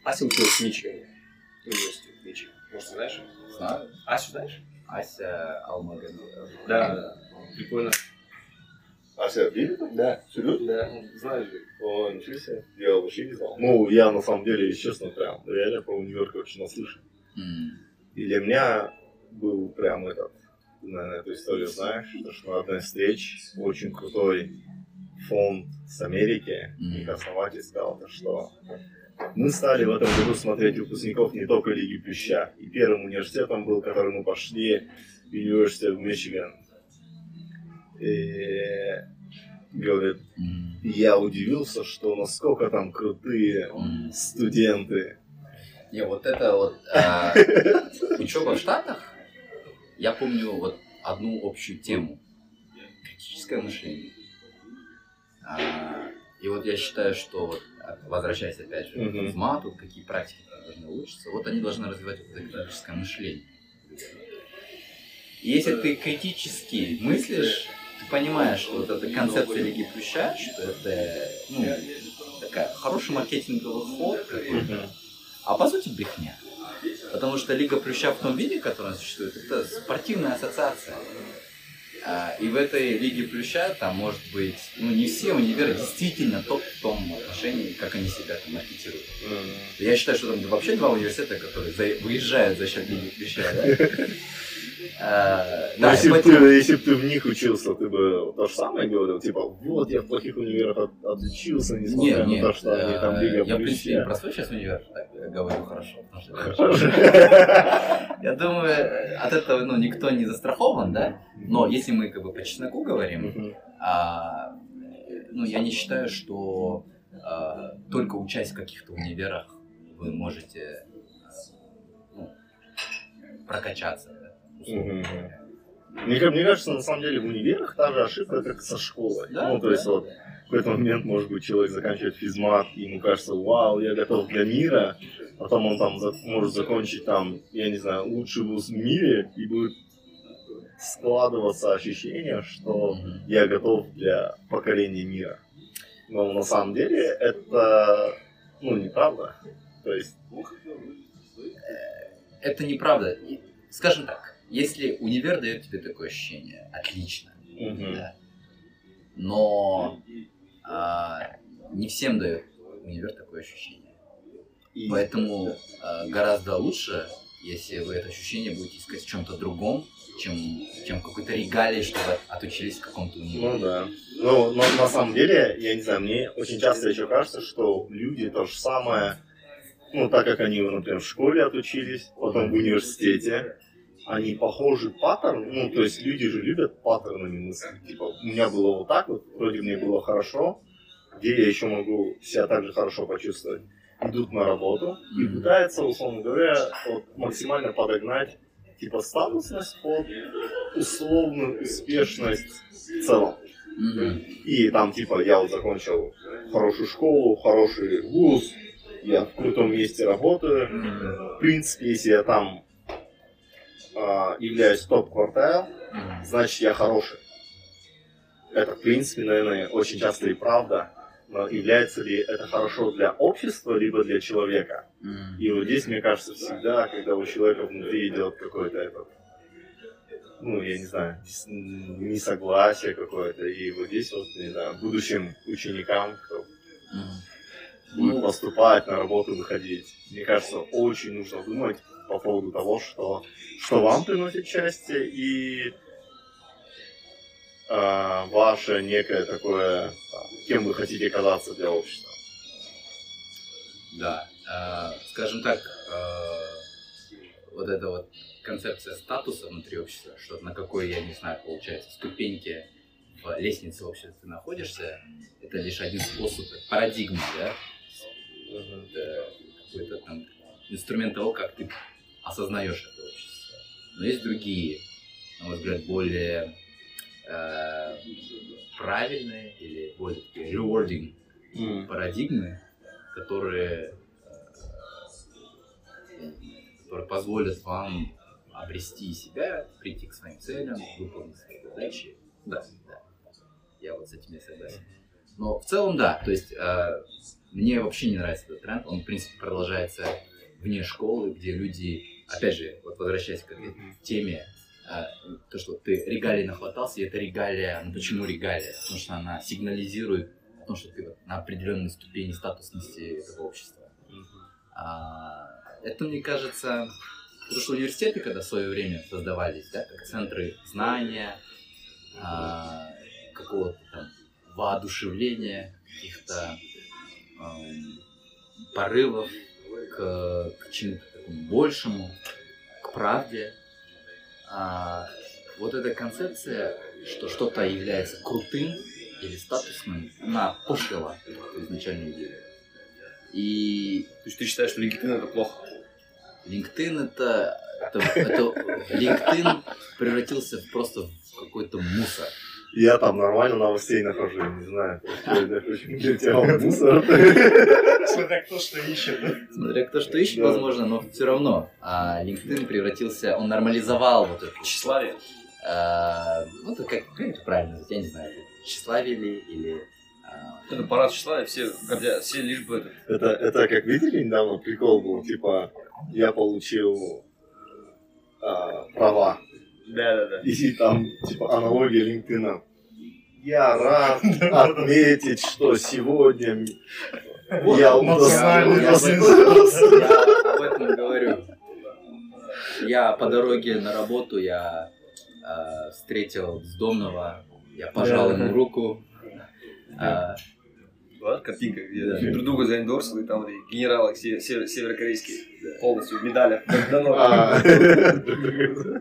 Ася училась в Мичигане. Университет в Мичигане. Может, ты знаешь? Знаю. Асю знаешь? Ася Алмагадова. Да, прикольно. А себя видели? Да. Серьезно? Да. Знаешь же. О, ничего себе. Я вообще не знал. Ну, я на самом деле, если честно, прям реально про универ, короче, наслышан. Mm. И для меня был прям этот, наверное, эту историю знаешь, что на одной встрече очень крутой фонд с Америки, mm. их основатель сказал, что мы стали в этом году смотреть выпускников не только Лиги Плюща. И первым университетом был, который мы пошли, University of Michigan. И, говорит, mm. я удивился, что насколько там крутые mm. студенты. Не, вот это вот э, учеба в Штатах, я помню вот одну общую тему. Критическое мышление. А, и вот я считаю, что, вот, возвращаясь опять же mm-hmm. к мату, какие практики должны улучшиться, вот они должны развивать вот это критическое мышление. И если ты критически мыслишь, ты понимаешь, что вот эта концепция Лиги Плюща, что это, ну, такая хороший маркетинговый ход какой-то, а по сути брехня. Потому что Лига Плюща в том виде, который она существует, это спортивная ассоциация. И в этой Лиге Плюща там может быть, ну, не все универы действительно топ в том отношении, как они себя там маркетируют. Я считаю, что там вообще два университета, которые выезжают за счет Лиги Плюща, да? А, да, если, бы поэтому... ты, если бы ты в них учился, ты бы то же самое говорил, типа, вот я в плохих универах от, отучился, несмотря не, на то, что а, они там Лига Плюща. Я, в принципе, про свой сейчас универ так говорю хорошо, потому что я думаю, от этого ну, никто не застрахован, да, но если мы как бы по чесноку говорим, а, ну, я не считаю, что а, только учась в каких-то универах вы можете а, ну, прокачаться. Угу. Мне, мне кажется, на самом деле в универах та же ошибка, как со школой. Да, ну, то да, есть, да. Вот в какой-то момент, может быть, человек заканчивает физмат, и ему кажется, вау, я готов для мира, потом он там может закончить там, я не знаю, лучший вуз в мире, и будет складываться ощущение, что угу. я готов для покорения мира. Но на самом деле это, ну, неправда. То есть, это неправда. Скажем так. Если универ дает тебе такое ощущение, отлично, mm-hmm. да. но а, не всем дает универ такое ощущение. И... Поэтому а, гораздо лучше, если вы это ощущение будете искать в чем-то другом, чем, чем в какой-то регалии, чтобы отучились в каком-то универе. Ну да. Ну, но на самом деле, я не знаю, мне очень часто еще кажется, что люди то же самое Ну, так как они, например, в школе отучились, потом в университете, они похожи паттерн, ну, то есть люди же любят паттернами мыслить. Типа, у меня было вот так вот, вроде мне было хорошо, где я еще могу себя так же хорошо почувствовать. Идут на работу и пытаются, условно говоря, вот, максимально подогнать типа статусность под условную успешность в целом. Mm-hmm. И там типа я вот закончил хорошую школу, хороший вуз, я в крутом месте работаю. Mm-hmm. В принципе, если я там а, являюсь топ-квартал, mm-hmm. значит я хороший. Это в принципе, наверное, очень часто и правда. Но является ли это хорошо для общества, либо для человека? Mm-hmm. И вот здесь, мне кажется, всегда, когда у человека внутри идет какой-то этот, ну, я не знаю, несогласие какое-то. И вот здесь, вот, не знаю, будущим ученикам, кто mm-hmm. будет поступать, на работу выходить, мне кажется, очень нужно думать по поводу того, что, что вам приносит счастье, и э, ваше некое такое... кем вы хотите казаться для общества. Да, э, скажем так, э, вот эта вот концепция статуса внутри общества, что на какой, я не знаю, получается, ступеньке в лестнице общества ты находишься, это лишь один способ, парадигма, да? Uh-huh. Это какой-то там инструмент того, как ты осознаешь это общество. Но есть другие, на мой взгляд, более... Э, правильные или более такие rewarding mm. парадигмы, которые, которые позволят вам обрести себя, прийти к своим целям, выполнить свои задачи. Да, да, я вот с этим не согласен. Но в целом да, то есть э, мне вообще не нравится этот тренд, он в принципе продолжается вне школы, где люди, опять же, вот возвращаясь к этой теме, то, что ты регалий нахватался, и это регалия. Ну почему регалия? Потому что она сигнализирует о том, что ты на определенной ступени статусности этого общества. Mm-hmm. а, это, мне кажется, потому что университеты, когда в свое время создавались, да, как центры знания, mm-hmm. а, какого-то там воодушевления, каких-то а, порывов к, к чему-то такому большему, к правде. А, вот эта концепция, что что-то является крутым или статусным, она пошлила изначальную идею. И... То есть ты считаешь, что LinkedIn это плохо? LinkedIn это... это, это LinkedIn превратился просто в какой-то мусор. Я там нормально новостей нахожу, не знаю. Для тебя мусор. Смотря кто что ищет, да? Смотря кто что ищет, да. Возможно, но все равно а, LinkedIn превратился, он нормализовал вот это тщеславие. А, ну, это как, как это правильно назвать, я не знаю, тщеславие ли или... А... Это парад тщеславия, все, все лишь бы... Это, это как видели недавно, прикол был, типа, я получил а, права. Да-да-да. И там, типа, аналогия LinkedIn. Я рад отметить, что сегодня... Вот, я об этом говорю. Я по дороге на работу я э, встретил бездомного, я пожал ему руку. Э, да, картинка, где да. друг друга заэндорсил, и там генералы север, северокорейские да. полностью в медалях.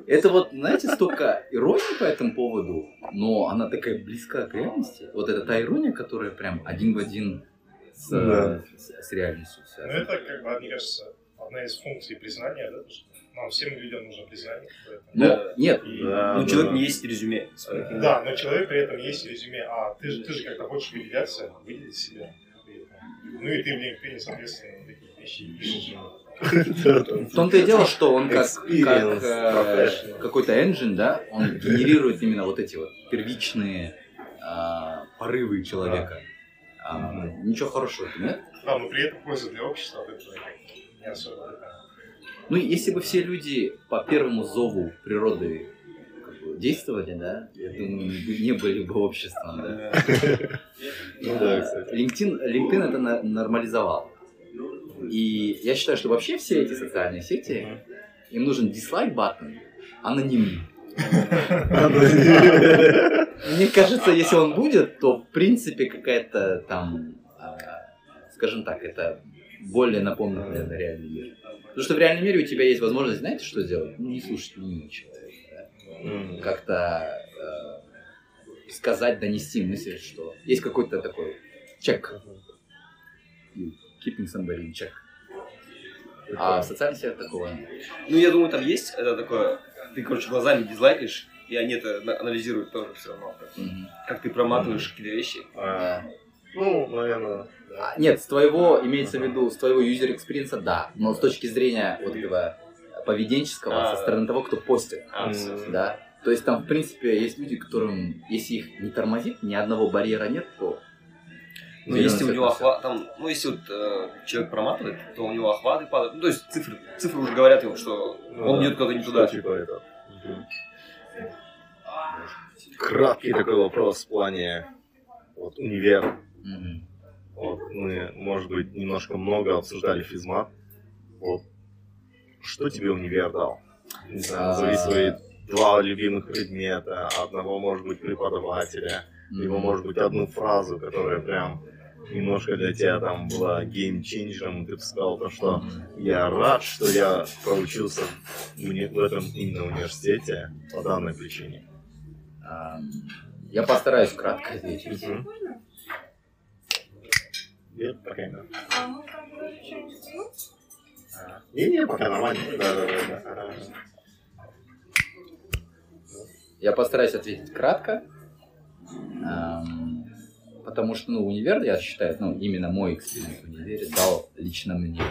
Это вот, знаете, столько иронии по этому поводу, но она такая близка к реальности. Вот это та ирония, которая прям один в один с, да. с, с реальностью связано. Ну, это, как бы, мне кажется, одна из функций признания, да? Нам всем людям нужно признание. Ну, да. Нет. И... Да, но да, человек да. не есть резюме. Да. да, но человек при этом есть резюме. А ты же, ты же как-то хочешь выделяться, выделить себя. Ну и ты в LinkedIn, соответственно, такие вещи пишешь. В том-то и дело, что он как какой-то engine, да, он генерирует именно вот эти вот первичные порывы человека. А, mm-hmm. Ничего хорошего, нет? Да, но при этом польза для общества это не особо. Ну, если бы все люди по первому зову природы как бы, действовали, да, я думаю, не были бы обществом, да. LinkedIn это нормализовал. И я считаю, что вообще все эти социальные сети, им нужен дизлайк-баттон анонимный. Мне кажется, если он будет, то в принципе какая-то там, скажем так, это более напомнит, наверное, реальный мир. Потому что в реальном мире у тебя есть возможность, знаете, что сделать? Ну, не слушать мнение человека, да? Mm-hmm. Как-то э, сказать, донести мысль, что есть какой-то такой чек. Mm-hmm. Keeping somebody in check. Okay. А в социальных сетях такого нет. Ну, я думаю, там есть это такое, ты, короче, глазами дизлайкаешь, и они это анализируют тоже все равно. Mm-hmm. Как ты проматываешь mm-hmm. какие-то вещи. А-а-а. Ну, наверное, да. Нет, с твоего, имеется uh-huh. в виду, с твоего юзер-экспириенса, да. Но с точки зрения вот этого поведенческого, uh-huh. со стороны того, кто постит. Uh-huh. Да. То есть там, в принципе, есть люди, которым, если их не тормозит, ни одного барьера нет, то... Ну, если у него охват, там, ну, если вот э, человек проматывает, то у него охваты падают. Ну, то есть цифры, цифры уже говорят ему, что ну, он да. идет куда-то не туда. Типа это. Угу. Краткий такой вопрос в плане вот, универ. Mm-hmm. Вот, мы, может быть, немножко много обсуждали физмат. Вот. Что тебе универ дал? Не знаю, назови свои два любимых предмета, одного, может быть, преподавателя, mm-hmm. либо, может быть, одну фразу, которая прям немножко для тебя там была геймченджером, и ты бы сказал то, что mm-hmm. я рад, что я проучился в этом именно университете по данной причине. Я постараюсь кратко ответить. Mm-hmm. Нет, пока не надо. А мы как бы не, пока нормально. Да, да, да, да. Я постараюсь ответить кратко, потому что, ну, универ, я считаю, ну, именно мой эксперимент в универе дал лично мне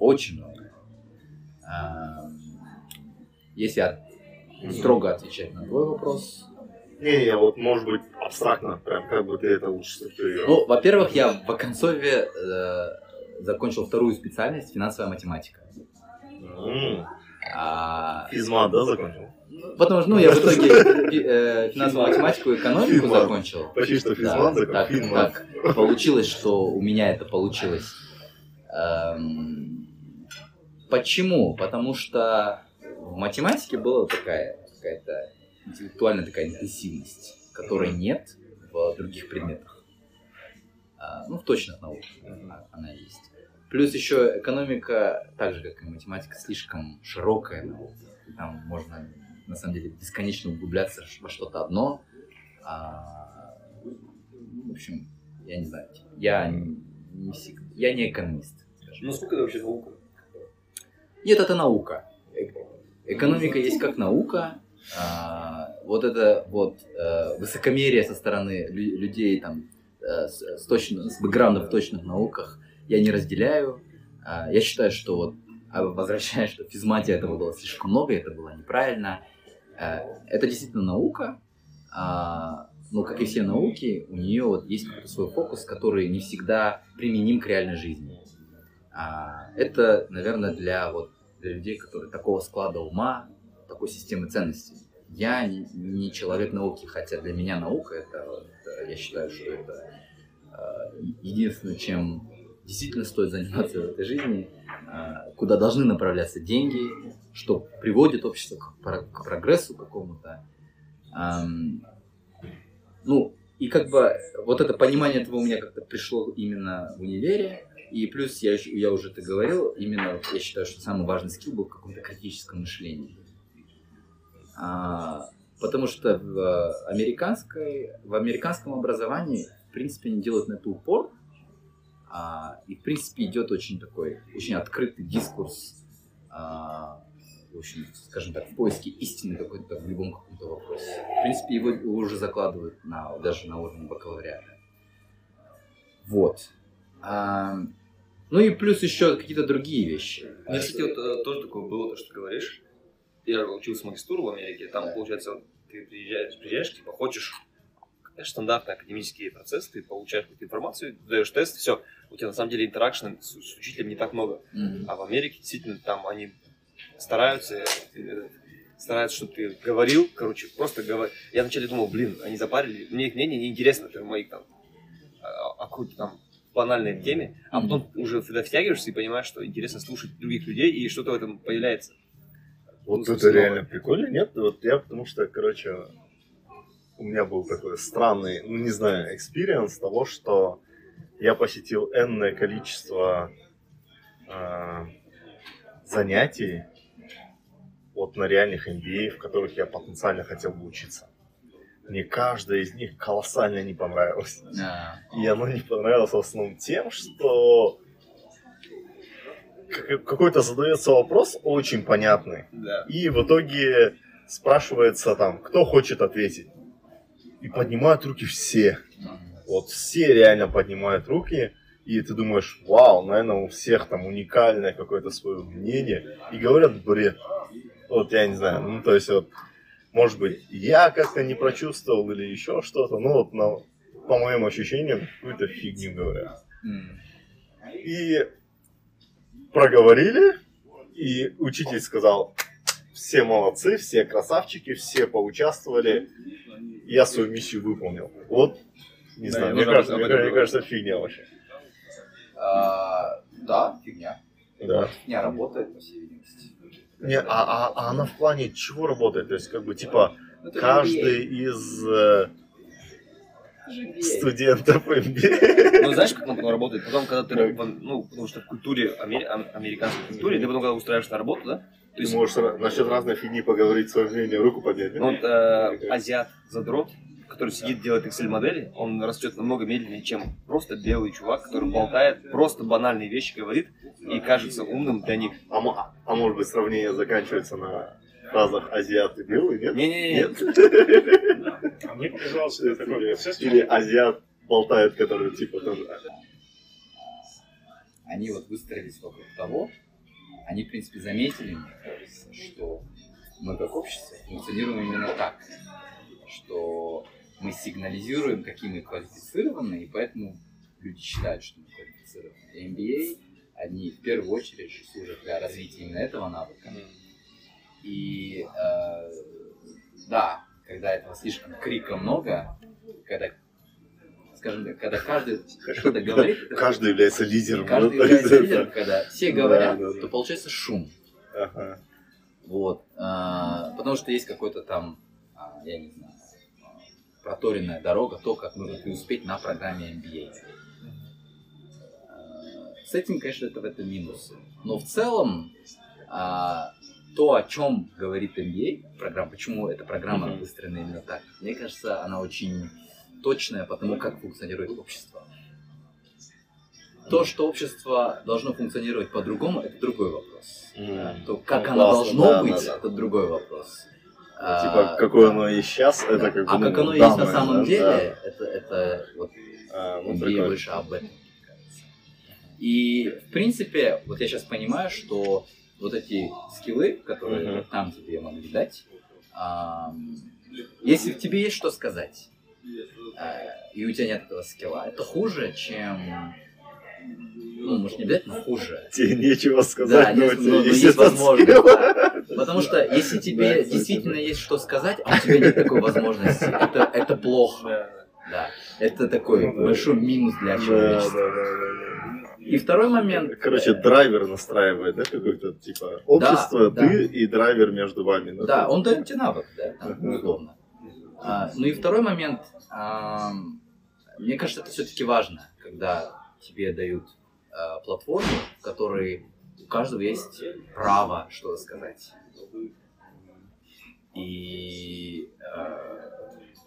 очень много. Если строго отвечать на твой вопрос... Не, я вот, может быть, абстрактно, прям как бы ты это лучше структурировал. Ну, во-первых, я в Аконсове э, закончил вторую специальность, финансовая математика. Mm. А... Физмат, да, закончил? Потому что, ну, я в итоге э, финансовую математику и экономику физмат. закончил. Почти что физмат да, закончил. Так, так получилось, что у меня это получилось. Эм... Почему? Потому что в математике была такая какая-то... интеллектуальная такая интенсивность, которой нет в других предметах. А, ну, в точных науках она, она есть. Плюс еще экономика, так же как и математика, слишком широкая наука. Там можно, на самом деле, бесконечно углубляться во что-то одно. А, в общем, я не знаю. Я не, я не экономист. Скажем. Ну, сколько это вообще наука? Нет, это наука. Экономика есть как наука. А, вот это вот э, высокомерие со стороны лю- людей там, э, с, точно, с бэкграундом в точных науках я не разделяю. А, я считаю, что вот, возвращаясь, что в физмате этого было слишком много, это было неправильно. А, это действительно наука, а, но, как и все науки, у нее вот есть какой-то свой фокус, который не всегда применим к реальной жизни. А, это, наверное, для, вот, для людей, которые такого склада ума, такой системы ценностей. Я не человек науки, хотя для меня наука, это, это я считаю, что это э, единственное, чем действительно стоит заниматься в этой жизни, э, куда должны направляться деньги, что приводит общество к, к прогрессу какому-то. Эм, ну, и как бы вот это понимание этого у меня как-то пришло именно в универе. И плюс, я, я уже это говорил, именно я считаю, что самый важный скилл был в каком-то критическом мышлении. А, потому что в, американской, в американском образовании, в принципе, они делают на это упор, а, и, в принципе, идет очень такой, очень открытый дискурс, а, в общем, скажем так, в поиске истины какой-то в любом каком-то вопросе. В принципе, его, его уже закладывают на, даже на уровне бакалавриата. Вот. А, ну и плюс еще какие-то другие вещи. Ну, кстати, вот тоже такое было, то, что ты говоришь. Я учился в магистратуре в Америке, там, да. получается, вот, ты приезжаешь, приезжаешь, типа, хочешь, знаешь, стандартный академический процесс, ты получаешь какую-то информацию, даешь тест, все, у тебя на самом деле интеракшн с, с учителем не так много, mm-hmm. а в Америке действительно там они стараются, стараются, чтобы ты говорил, короче, просто говори. Я вначале думал, блин, они запарили, мне их мнение неинтересно, например, моих там, о какой-то там банальной теме, а потом mm-hmm. уже туда втягиваешься и понимаешь, что интересно слушать других людей, и что-то в этом появляется. Вот ну, это реально прикольно, нет? Вот я, потому что, короче, у меня был такой странный, ну не знаю, экспириенс того, что я посетил энное количество э, занятий вот на реальных эм би эй, в которых я потенциально хотел бы учиться. Мне каждая из них колоссально не понравилась. И оно не понравилось в основном тем, что какой-то задается вопрос очень понятный, да. И в итоге спрашивается там, кто хочет ответить. И поднимают руки все. Вот все реально поднимают руки, и ты думаешь, вау, наверное, у всех там уникальное какое-то свое мнение. И говорят бред. Вот я не знаю, ну то есть вот, может быть, я как-то не прочувствовал или еще что-то, но вот на, по моим ощущениям какую-то фигню говорят. И проговорили, и учитель сказал, все молодцы, все красавчики, все поучаствовали, я свою миссию выполнил. Вот, не да, знаю, мне кажется, мне, мне кажется, фигня вообще. А, да, фигня. Да. Фигня работает, по всей видимости. Не, а, а, а она в плане чего работает? То есть, как бы, типа, это каждый эм би эй. Из э, студентов эм би эй. Ну, знаешь, как оно работает? Потом, когда ты, ну, потому что в культуре, американской культуре, ты потом, когда устраиваешься на работу, да? Ты есть, можешь насчет разной фигни поговорить, свое мнение, руку поднять. Ну, вот, э, азиат, задрот, который сидит, делает Excel-модели, он растет намного медленнее, чем просто белый чувак, который болтает, просто банальные вещи говорит и кажется умным для них. А, а может быть, сравнение заканчивается на фразах азиат и белый, нет? Не-не-не. Мне пожалуйста, такой процесс. Или азиат болтает, который типа тоже... Они вот выстроились вокруг того, они, в принципе, заметили, мне кажется, что мы как общество функционируем именно так, что мы сигнализируем, какие мы квалифицированы, и поэтому люди считают, что мы квалифицированы. И эм би эй, они в первую очередь служат для развития именно этого навыка. И э, да, когда этого слишком крика много, когда, скажем так, когда каждый что-то говорит, это каждый является лидером. Каждый является лидером, когда все говорят, да, да, да. То получается шум. Ага. Вот, э, потому что есть какой-то там, я не знаю, проторенная дорога, то, как нужно преуспеть на программе эм би эй. С этим, конечно, это в этом минусы. Но в целом, то, о чем говорит эм би эй программа, почему эта программа выстроена именно так, мне кажется, она очень точная по тому, как функционирует общество. То, что общество должно функционировать по-другому, это другой вопрос. То, как оно должно быть, это другой вопрос. А, типа, какое да. оно есть сейчас, это да. как бы... А как ну, оно есть на самом да, деле, да. это, это вот, а, ну, мне больше об этом, мне кажется. И, в принципе, вот я сейчас понимаю, что вот эти скиллы, которые uh-huh. там тебе могли дать, а, если тебе есть что сказать, а, и у тебя нет этого скилла, это хуже, чем... Ну, может, не обязательно, но хуже. Тебе нечего сказать, да, но, но, но есть возможность. Да. Потому что если тебе да, действительно да. есть что сказать, а у тебя нет такой возможности, это, это плохо. Да. Да. Это такой ну, да. большой минус для человечества. Да, да, да, да. И второй момент... Короче, драйвер настраивает, да, какой-то, типа, общество, да, ты да. и драйвер между вами. Да, да. Он дает тебе навык, да, там, uh-huh. условно. А, ну и второй момент, а, мне кажется, это все-таки важно, когда тебе дают... платформу, в которой у каждого есть право что-то сказать. И э,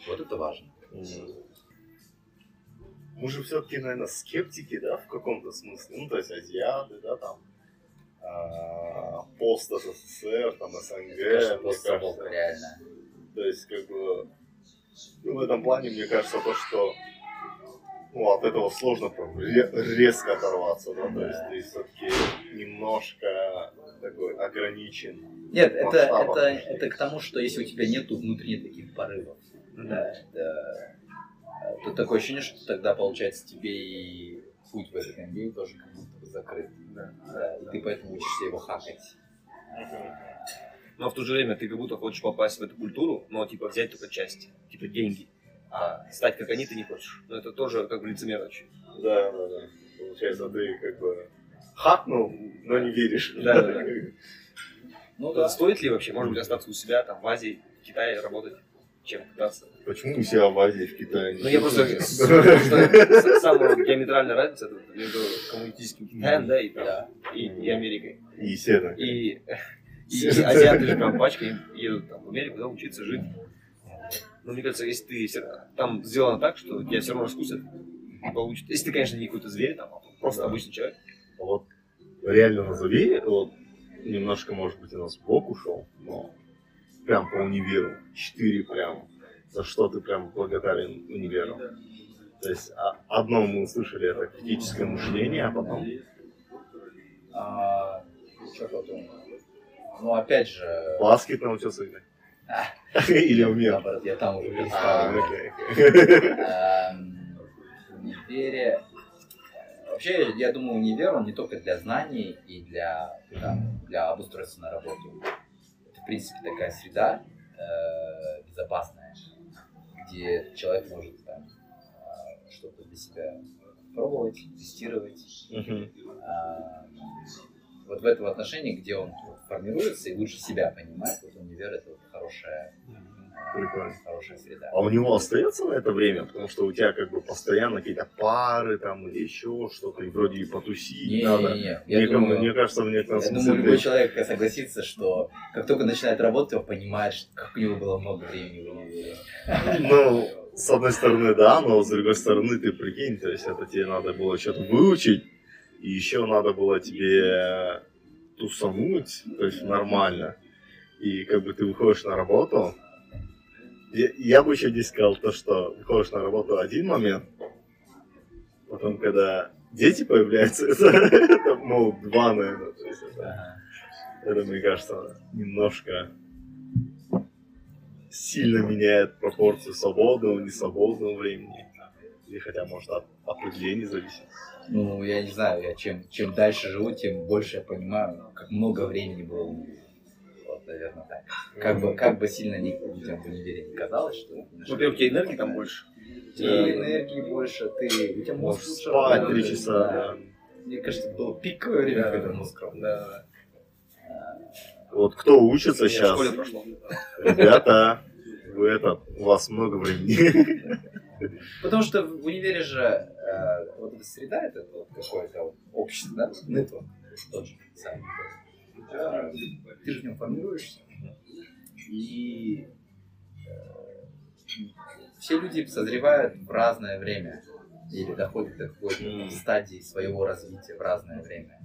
вот это важно. Мы же все-таки, наверное, скептики, да, в каком-то смысле. Ну, то есть азиаты, да, там, э, пост СССР, там, СНГ. Это, конечно, кажется, реально. То есть, как бы, ну, в этом плане, мне кажется, то, что ну, от этого сложно прям резко оторваться, да? Да. То есть ты все-таки немножко такой ограничен. Нет, это, это, это к тому, что если у тебя нет внутренних таких порывов, mm-hmm. да, да, то такое ощущение, что тогда, получается, тебе и путь в этот эм би эй тоже как будто бы закрыт. Да. Да, и да. ты поэтому учишься его хакать. Но в то же время ты как будто хочешь попасть в эту культуру, но типа взять только часть, типа деньги. А стать как они ты не хочешь. Но это тоже как бы лицемерно. Да, да, да. Получается, ты как бы хапнул, но не веришь. Да, да, да. Ну, да. Стоит ли вообще, может быть, остаться у себя, там, в Азии, в Китае работать? чем пытаться. Почему все о Азии в Китае? Ну я просто самая диаметральная разница между коммунистическим Китаем, да, и Америкой. И Северной. И азиаты же прям пачкой едут в Америку, да, учиться жить. Но мне кажется, если ты там сделано так, что тебя все равно раскусят, получат. Если ты, конечно, не какой-то зверь, а просто обычный человек. Вот реально назови, вот немножко, может быть, у нас бок ушел, но прям по универу, четыре прям, за что ты прям благодарен универу. То есть одно мы услышали, это критическое мышление, а потом... А, что потом? Ну, опять же... Баскет научился играть? Или умел? Наоборот, я там уже перестал. В универе... Вообще, я думаю, универ, он не только для знаний и для, там, для обустройства на работу. Это, в принципе, такая среда э, безопасная, где человек может там, э, что-то для себя пробовать, тестировать. Mm-hmm. А, вот в этом отношении, где он формируется и лучше себя понимает, вот универ – это вот хорошая, э, хорошая среда. А у него остается на это время? Потому что у тебя как бы постоянно какие-то пары там или еще что-то, и вроде и потусить не, надо. Не, не, не. Мне, думаю, мне кажется, мне это смысл. Я думаю, любой человек согласится, что как только начинает работать, он понимает, как у него было много времени в универе. Ну, с одной стороны, да, но с другой стороны, ты прикинь, то есть это тебе надо было что-то выучить, и еще надо было тебе тусануть, то есть нормально. И как бы ты выходишь на работу. Я, я бы еще здесь сказал то, что выходишь на работу один момент, потом, когда дети появляются, это, мол, два, наверное. То есть это, это, мне кажется, немножко сильно меняет пропорцию свободного, несвободного времени. Или хотя, может, от определения зависит. Ну, я не знаю, я чем, чем дальше живу, тем больше я понимаю, как много времени было. Вот, наверное, так. Как бы, как бы сильно людям в универе не казалось, что... Во-первых, у тебя энергии там больше. У тебя энергии больше, ты... У тебя мозг спать три часа. Да. Мне кажется, это было пиковое время, да, когда мозг ровно. Да. Вот кто учится сейчас... В школе прошло. Ребята, вы это, у вас много времени. Потому что в универе же э, вот эта среда, это вот какое-то вот общество, да, нетворк, тот же самый. Э, ты же в нем формируешься, и э, все люди созревают в разное время, или доходят до какой-то стадии своего развития в разное время.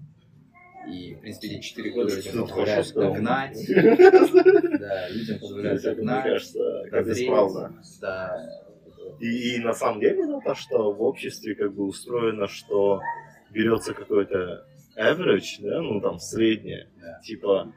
И, в принципе, эти четыре года людям позволяют догнать, людям позволяют догнать, дозреть, да. И, и на самом деле, ну, то, что в обществе как бы устроено, что берется какой-то average, да, ну там среднее, yeah. Типа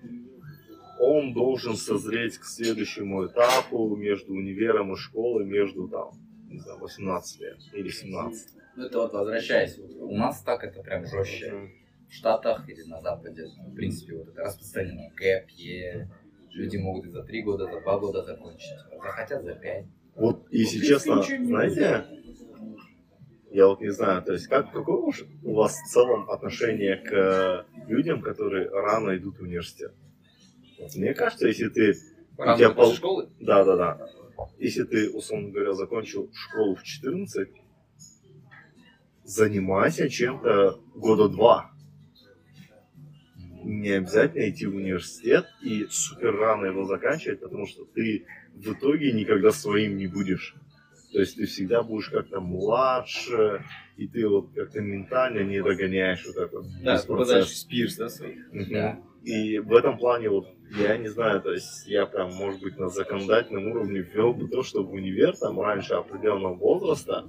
он должен созреть к следующему этапу между универом и школой, между там, не знаю, восемнадцать лет или семнадцать. Ну это вот возвращаясь, у нас так это прям жестче. Mm-hmm. В Штатах или на Западе, в принципе, вот это распространено gap year, люди могут и за три года, за два года закончить, захотят за пять. Вот, если ну, честно, знаете, я вот не знаю, то есть, как, какое у вас в целом отношение к людям, которые рано идут в университет? Вот, мне кажется, если ты... Рано после пол... школы? Да, да, да. Если ты, условно говоря, закончил школу в четырнадцать, занимайся чем-то года два. Не обязательно идти в университет и супер рано его заканчивать, потому что ты в итоге никогда своим не будешь. То есть ты всегда будешь как-то младше, и ты вот как-то ментально не догоняешь вот этот да, процесс. Да, попадаешь в спирс, да, своих. Да. И в этом плане вот, я не знаю, то есть я прям, может быть, на законодательном уровне ввел бы то, что в универ там раньше определенного возраста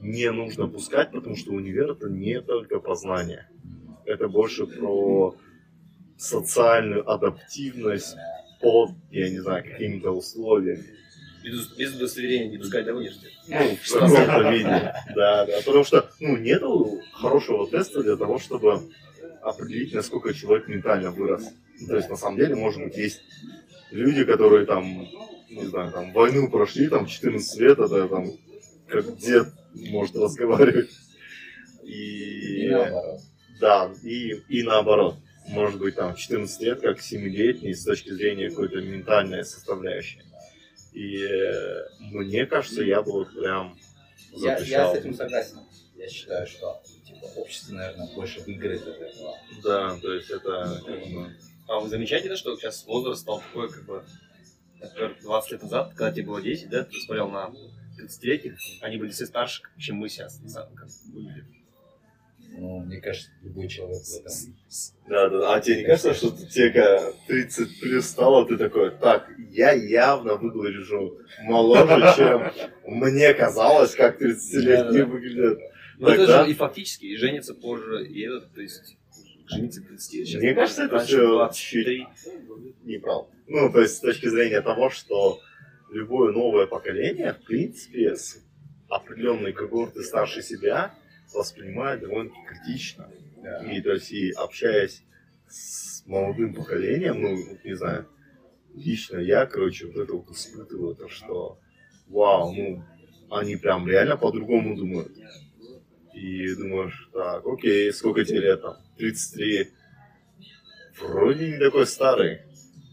не нужно пускать, потому что универ это не только познание. Это больше про социальную адаптивность под, я не знаю, какими-то условиями. Без, без удостоверения не пускать до университета. Ну, в каком-то виде. Да, да. Потому что ну, нет хорошего теста для того, чтобы определить, насколько человек ментально вырос. То есть, на самом деле, может быть, есть люди, которые там, не знаю, там, войну прошли, там, четырнадцать лет, это там, как дед может разговаривать. И... Да, и, и наоборот, может быть, там четырнадцать лет, как семилетний, с точки зрения какой-то ментальной составляющей. И мне кажется, я бы вот прям запрещал. Я, я с этим согласен. Я считаю, что типа, общество, наверное, больше выиграет от этого. Да, то есть это... Mm-hmm. А вы замечаете, что сейчас возраст стал такой, как бы, двадцать лет назад, когда тебе было десять, да, ты смотрел на тридцатилетних, они были все старше, чем мы сейчас, как выглядит. Ну, мне кажется, любой человек в этом. Да, да. А тебе не кажется, что тебе тридцать плюс стало, ты такой, так, я явно выгляжу моложе, чем мне казалось, как тридцатилетние выглядят. Ну, это же и фактически, и женится позже, и это, то есть, жениться тридцать лет. Мне кажется, это все чуть неправда. Ну, то есть, с точки зрения того, что любое новое поколение, в принципе, с определенной когорты старше себя, воспринимает довольно-таки критично. Yeah. И то есть, и общаясь с молодым поколением, ну, не знаю, лично я, короче, вот это вот испытываю, то, что вау, ну, они прям реально по-другому думают. И думаешь, так, окей, сколько тебе лет там? тридцать три. Вроде не такой старый,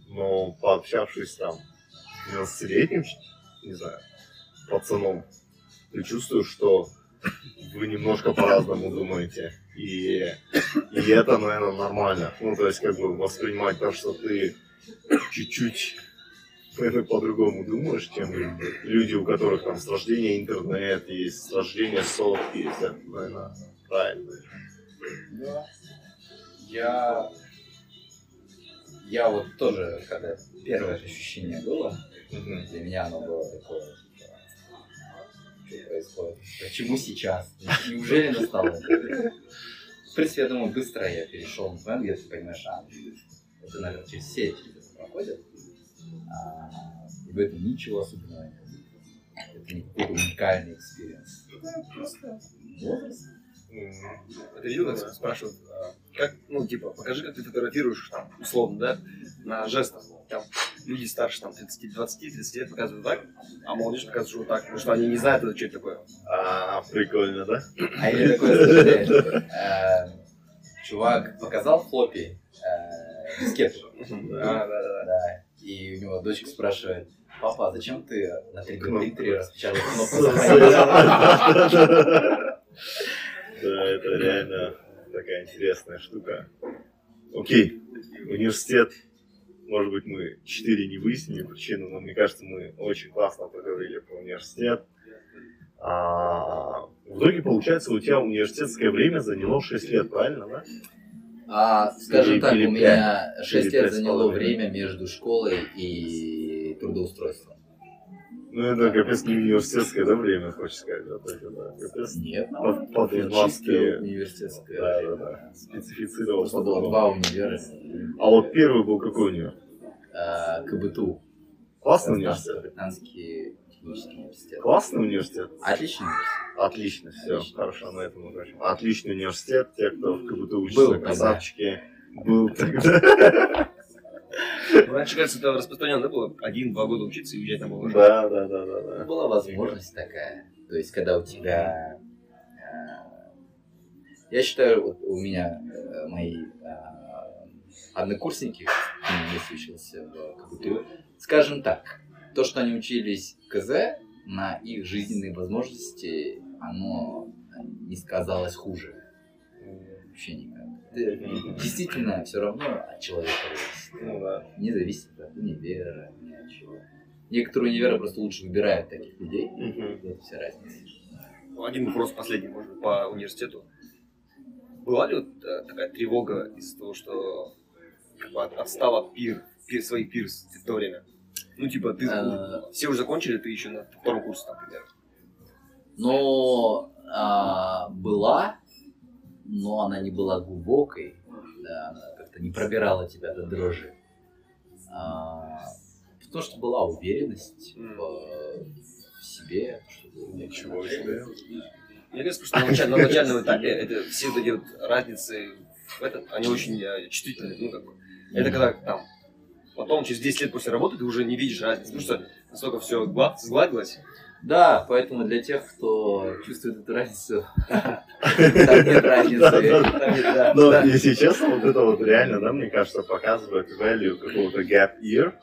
но пообщавшись там с девятнадцатилетним, не знаю, пацаном, ты чувствуешь, что вы немножко по-разному думаете, и, и это, наверное, нормально. Ну, то есть, как бы воспринимать то, что ты чуть-чуть, наверное, по-другому думаешь, чем люди, у которых там с рождения интернет есть, с рождения софт есть, это, наверное, правильно. Да. Я... Я вот тоже, когда первое ощущение было, mm-hmm. для меня оно было такое... Что происходит? Почему сейчас? Неужели настало? В принципе, я думаю, быстро я перешел на сленг, если понимаешь, а это, наверное, через все эти проходят, а, и в этом ничего особенного нет. Это не какой-то уникальный экспириенс. Это просто возраст. Это видел, как спрашивают, как, ну, типа, покажи, как ты фотографируешь, там, условно, да, на жестах, там, люди старше, там, тридцать, двадцать, тридцать лет показывают так, а молодежь показывает так, потому что они не знают, это что это такое. А, прикольно, да? А я такой, чувак показал флоппи, дискет, и у него дочка спрашивает: папа, зачем ты на три дэ принтере распечатал кнопку? Да, это реально такая интересная штука. Окей, университет, может быть, мы четыре не выяснили причину, но мне кажется, мы очень классно поговорили про университет. А, в итоге, получается, у тебя университетское время заняло шесть лет, правильно, да? А, скажем или, так, или у меня шесть лет заняло время между школой и трудоустройством. Ну, это капец не университетское, да, время, хочешь сказать, да, только, да, капец. Нет, но по, по двенадцатое университетское, да, время, да, да, специфицировалось. Что было два универа. А вот первый был какой универ? А, ка бэ тэ у. Классный университет? Британский технический университет. Классный университет? Отличный университет. Отлично, все, Отлично. Хорошо, на этом закончим. Отличный университет, те, кто в ка бэ тэ у учится, красавчики, был тогда. Раньше, кажется, это распространено, да, было один-два года учиться и уезжать на Болашак. Да, да, да, да, да. Была возможность такая. То есть, когда у тебя... Я считаю, вот у меня мои однокурсники, я учился в ка бэ тэ у, скажем так, то, что они учились в ка зэ, на их жизненные возможности, оно не сказалось хуже. Вообще никак. Действительно, все равно от человека зависит. Ну, да. Не зависит от универа, ни от чего. Некоторые универы просто лучше выбирают таких людей. Угу. Это вся разница. Один вопрос последний, может быть, по университету. Была ли вот такая тревога из-за того, что как бы, отстал от пир, пир, своих пирс в то время? Ну, типа, ты а... все уже закончили, ты еще на втором курсе, например. Но а, была... Но она не была глубокой, да, она как-то не пробирала тебя до дрожи. А, потому что была уверенность mm. в, в себе. Ничего себе. Мне кажется, что на начальном этапе это, все эти вот разницы, в этот, они очень чувствительные. Ну, как бы. Это mm-hmm. когда там, потом, через десять лет после работы, ты уже не видишь разницы, потому что настолько все глад, сгладилось. Да, поэтому для тех, кто чувствует эту разницу, там нет разницы. Но, если честно, вот это вот реально, да, мне кажется, показывает value какого-то gap year,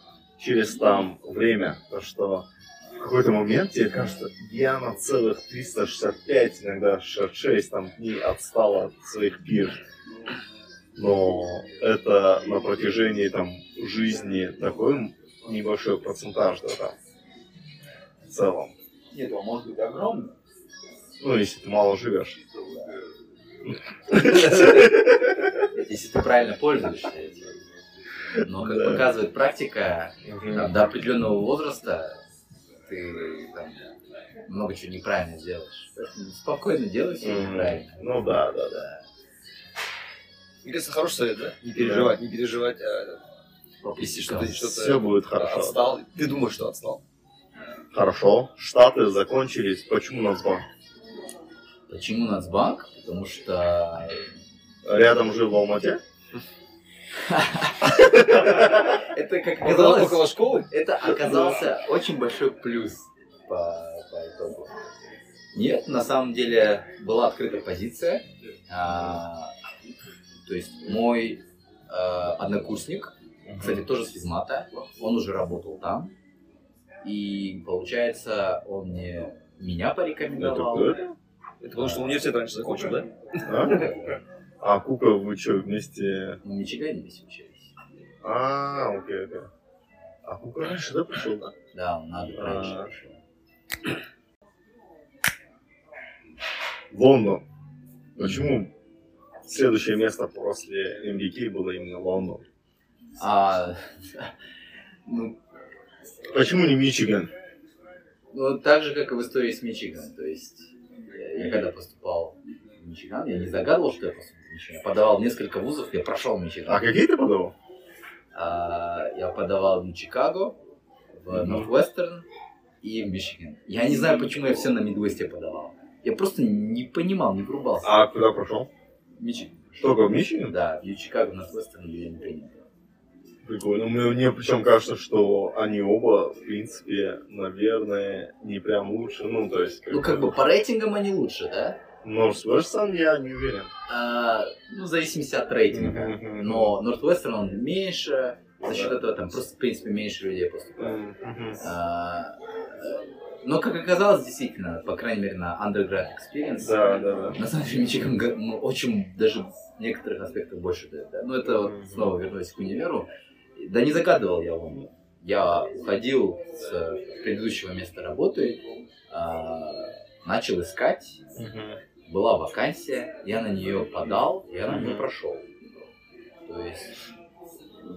через там время, то что в какой-то момент тебе кажется, я на целых триста шестьдесят пять, иногда шестьдесят шесть там, дней отстала от своих пир. Но это на протяжении там, жизни такой небольшой процентаж да, в целом. Нет, а может быть огромный? Ну, если ты мало живешь. Если ты правильно пользуешься этим. Но, как показывает практика, до определенного возраста ты много чего неправильно делаешь. Спокойно делай все неправильно. Ну да, да, да. Интересно, хороший совет, да? Не переживать, не переживать. Если что-то отстал, ты думаешь, что отстал. Хорошо. Штаты закончились. Почему Нацбанк? Почему Нацбанк? Потому что... Рядом жил в Алмате? Это, как оказалось, около школы? Это оказался очень большой плюс по итогу. Нет, на самом деле была открыта позиция. То есть мой однокурсник, кстати, тоже с физмата, он уже работал там. И получается, он мне меня порекомендовал. Это, это потому, что университет раньше закончил, да? А, а Кука, вы что, вместе? Мы в Мичигане вместе учились. А, окей, окей. А Кука раньше, да, пришел? Да, да он надо раньше а... пришел. Лондон. Почему mm-hmm. следующее место после эм би кей было именно Лондон? А, ну... Почему не Мичиган? Ну, так же, как и в истории с Мичиган. То есть, я, я когда поступал в Мичиган, я не загадывал, что я поступлю в Мичиган. Я подавал несколько вузов, я прошел Мичиган. А какие ты подавал? А, я подавал в Чикаго, в Northwestern и в Мичиган. Я не знаю, почему я все на Мидвесте подавал. Я просто не понимал, не врубался. А куда прошел? В Мичиган. Только в Мичиган? Да, в Чикаго, в Northwestern я не принял. Прикольно. Мне причем кажется, что они оба, в принципе, наверное, не прям лучше. Ну, то есть... Как ну, как бы по рейтингам они лучше, да? Northwestern я не уверен. А, ну, в зависимости от рейтинга. Mm-hmm. Но Northwestern, он меньше. За счет yeah. этого там просто, в принципе, меньше людей поступает. Mm-hmm. А, но, как оказалось, действительно, по крайней мере, на undergrad experience, да, да, да. на самом деле, Мичиган ну, очень даже в некоторых аспектах больше дает. Да? Ну, это mm-hmm. вот снова вернусь к универу. Да не загадывал я вам. Я уходил с предыдущего места работы, начал искать, угу. была вакансия, я на нее подал, я на нее прошел. То есть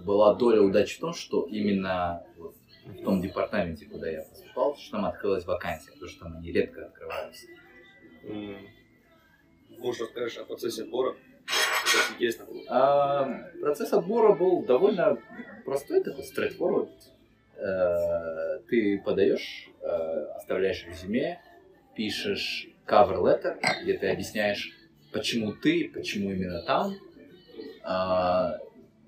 была доля удачи в том, что именно в том департаменте, куда я поступал, что там открылась вакансия, потому что там они редко открываются. Можешь рассказать о процессе отбора? А, процесс отбора был довольно простой, такой straightforward. А, ты подаешь, а, оставляешь резюме, пишешь cover letter, где ты объясняешь, почему ты, почему именно там. А,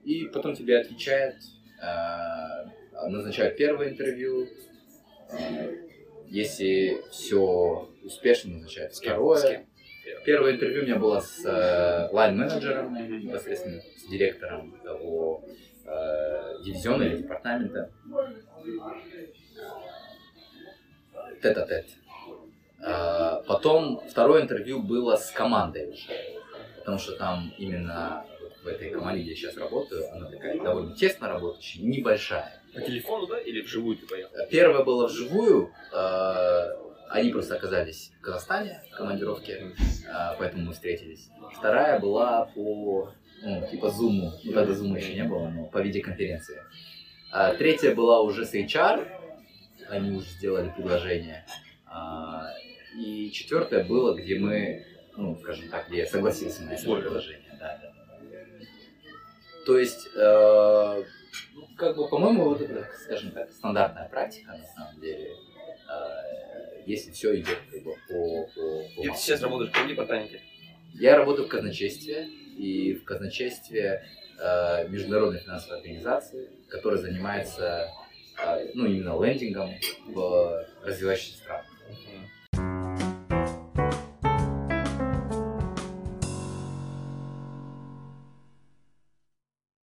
и потом тебе отвечают, а, назначают первое интервью. А, если все успешно, назначают второе. Первое интервью у меня было с э, лайн-менеджером, непосредственно с директором того э, дивизиона или департамента. Тет-а-тет. Э, потом второе интервью было с командой уже, потому что там именно в этой команде, где я сейчас работаю, она такая довольно тесно работающая, небольшая. По телефону, да, или вживую ты поехал? Первое было вживую. Э, Они просто оказались в Казахстане в командировке, поэтому мы встретились. Вторая была по, ну, типа, Zoom, ну, тогда Zoom еще не было, но по видеоконференции. А третья была уже с эйч ар, они уже сделали предложение. А, и четвертая была, где мы, ну, скажем так, где я согласился на это предложение. Да, да. То есть, э, ну, как бы, по-моему, вот это, скажем так, стандартная практика, на самом деле. Если все идет как бы, по, по, по... Ты сейчас работаешь в каком департаменте? Я работаю в казначействе, и в казначействе э, международной финансовой организации, которая занимается э, ну, именно лендингом в развивающихся странах.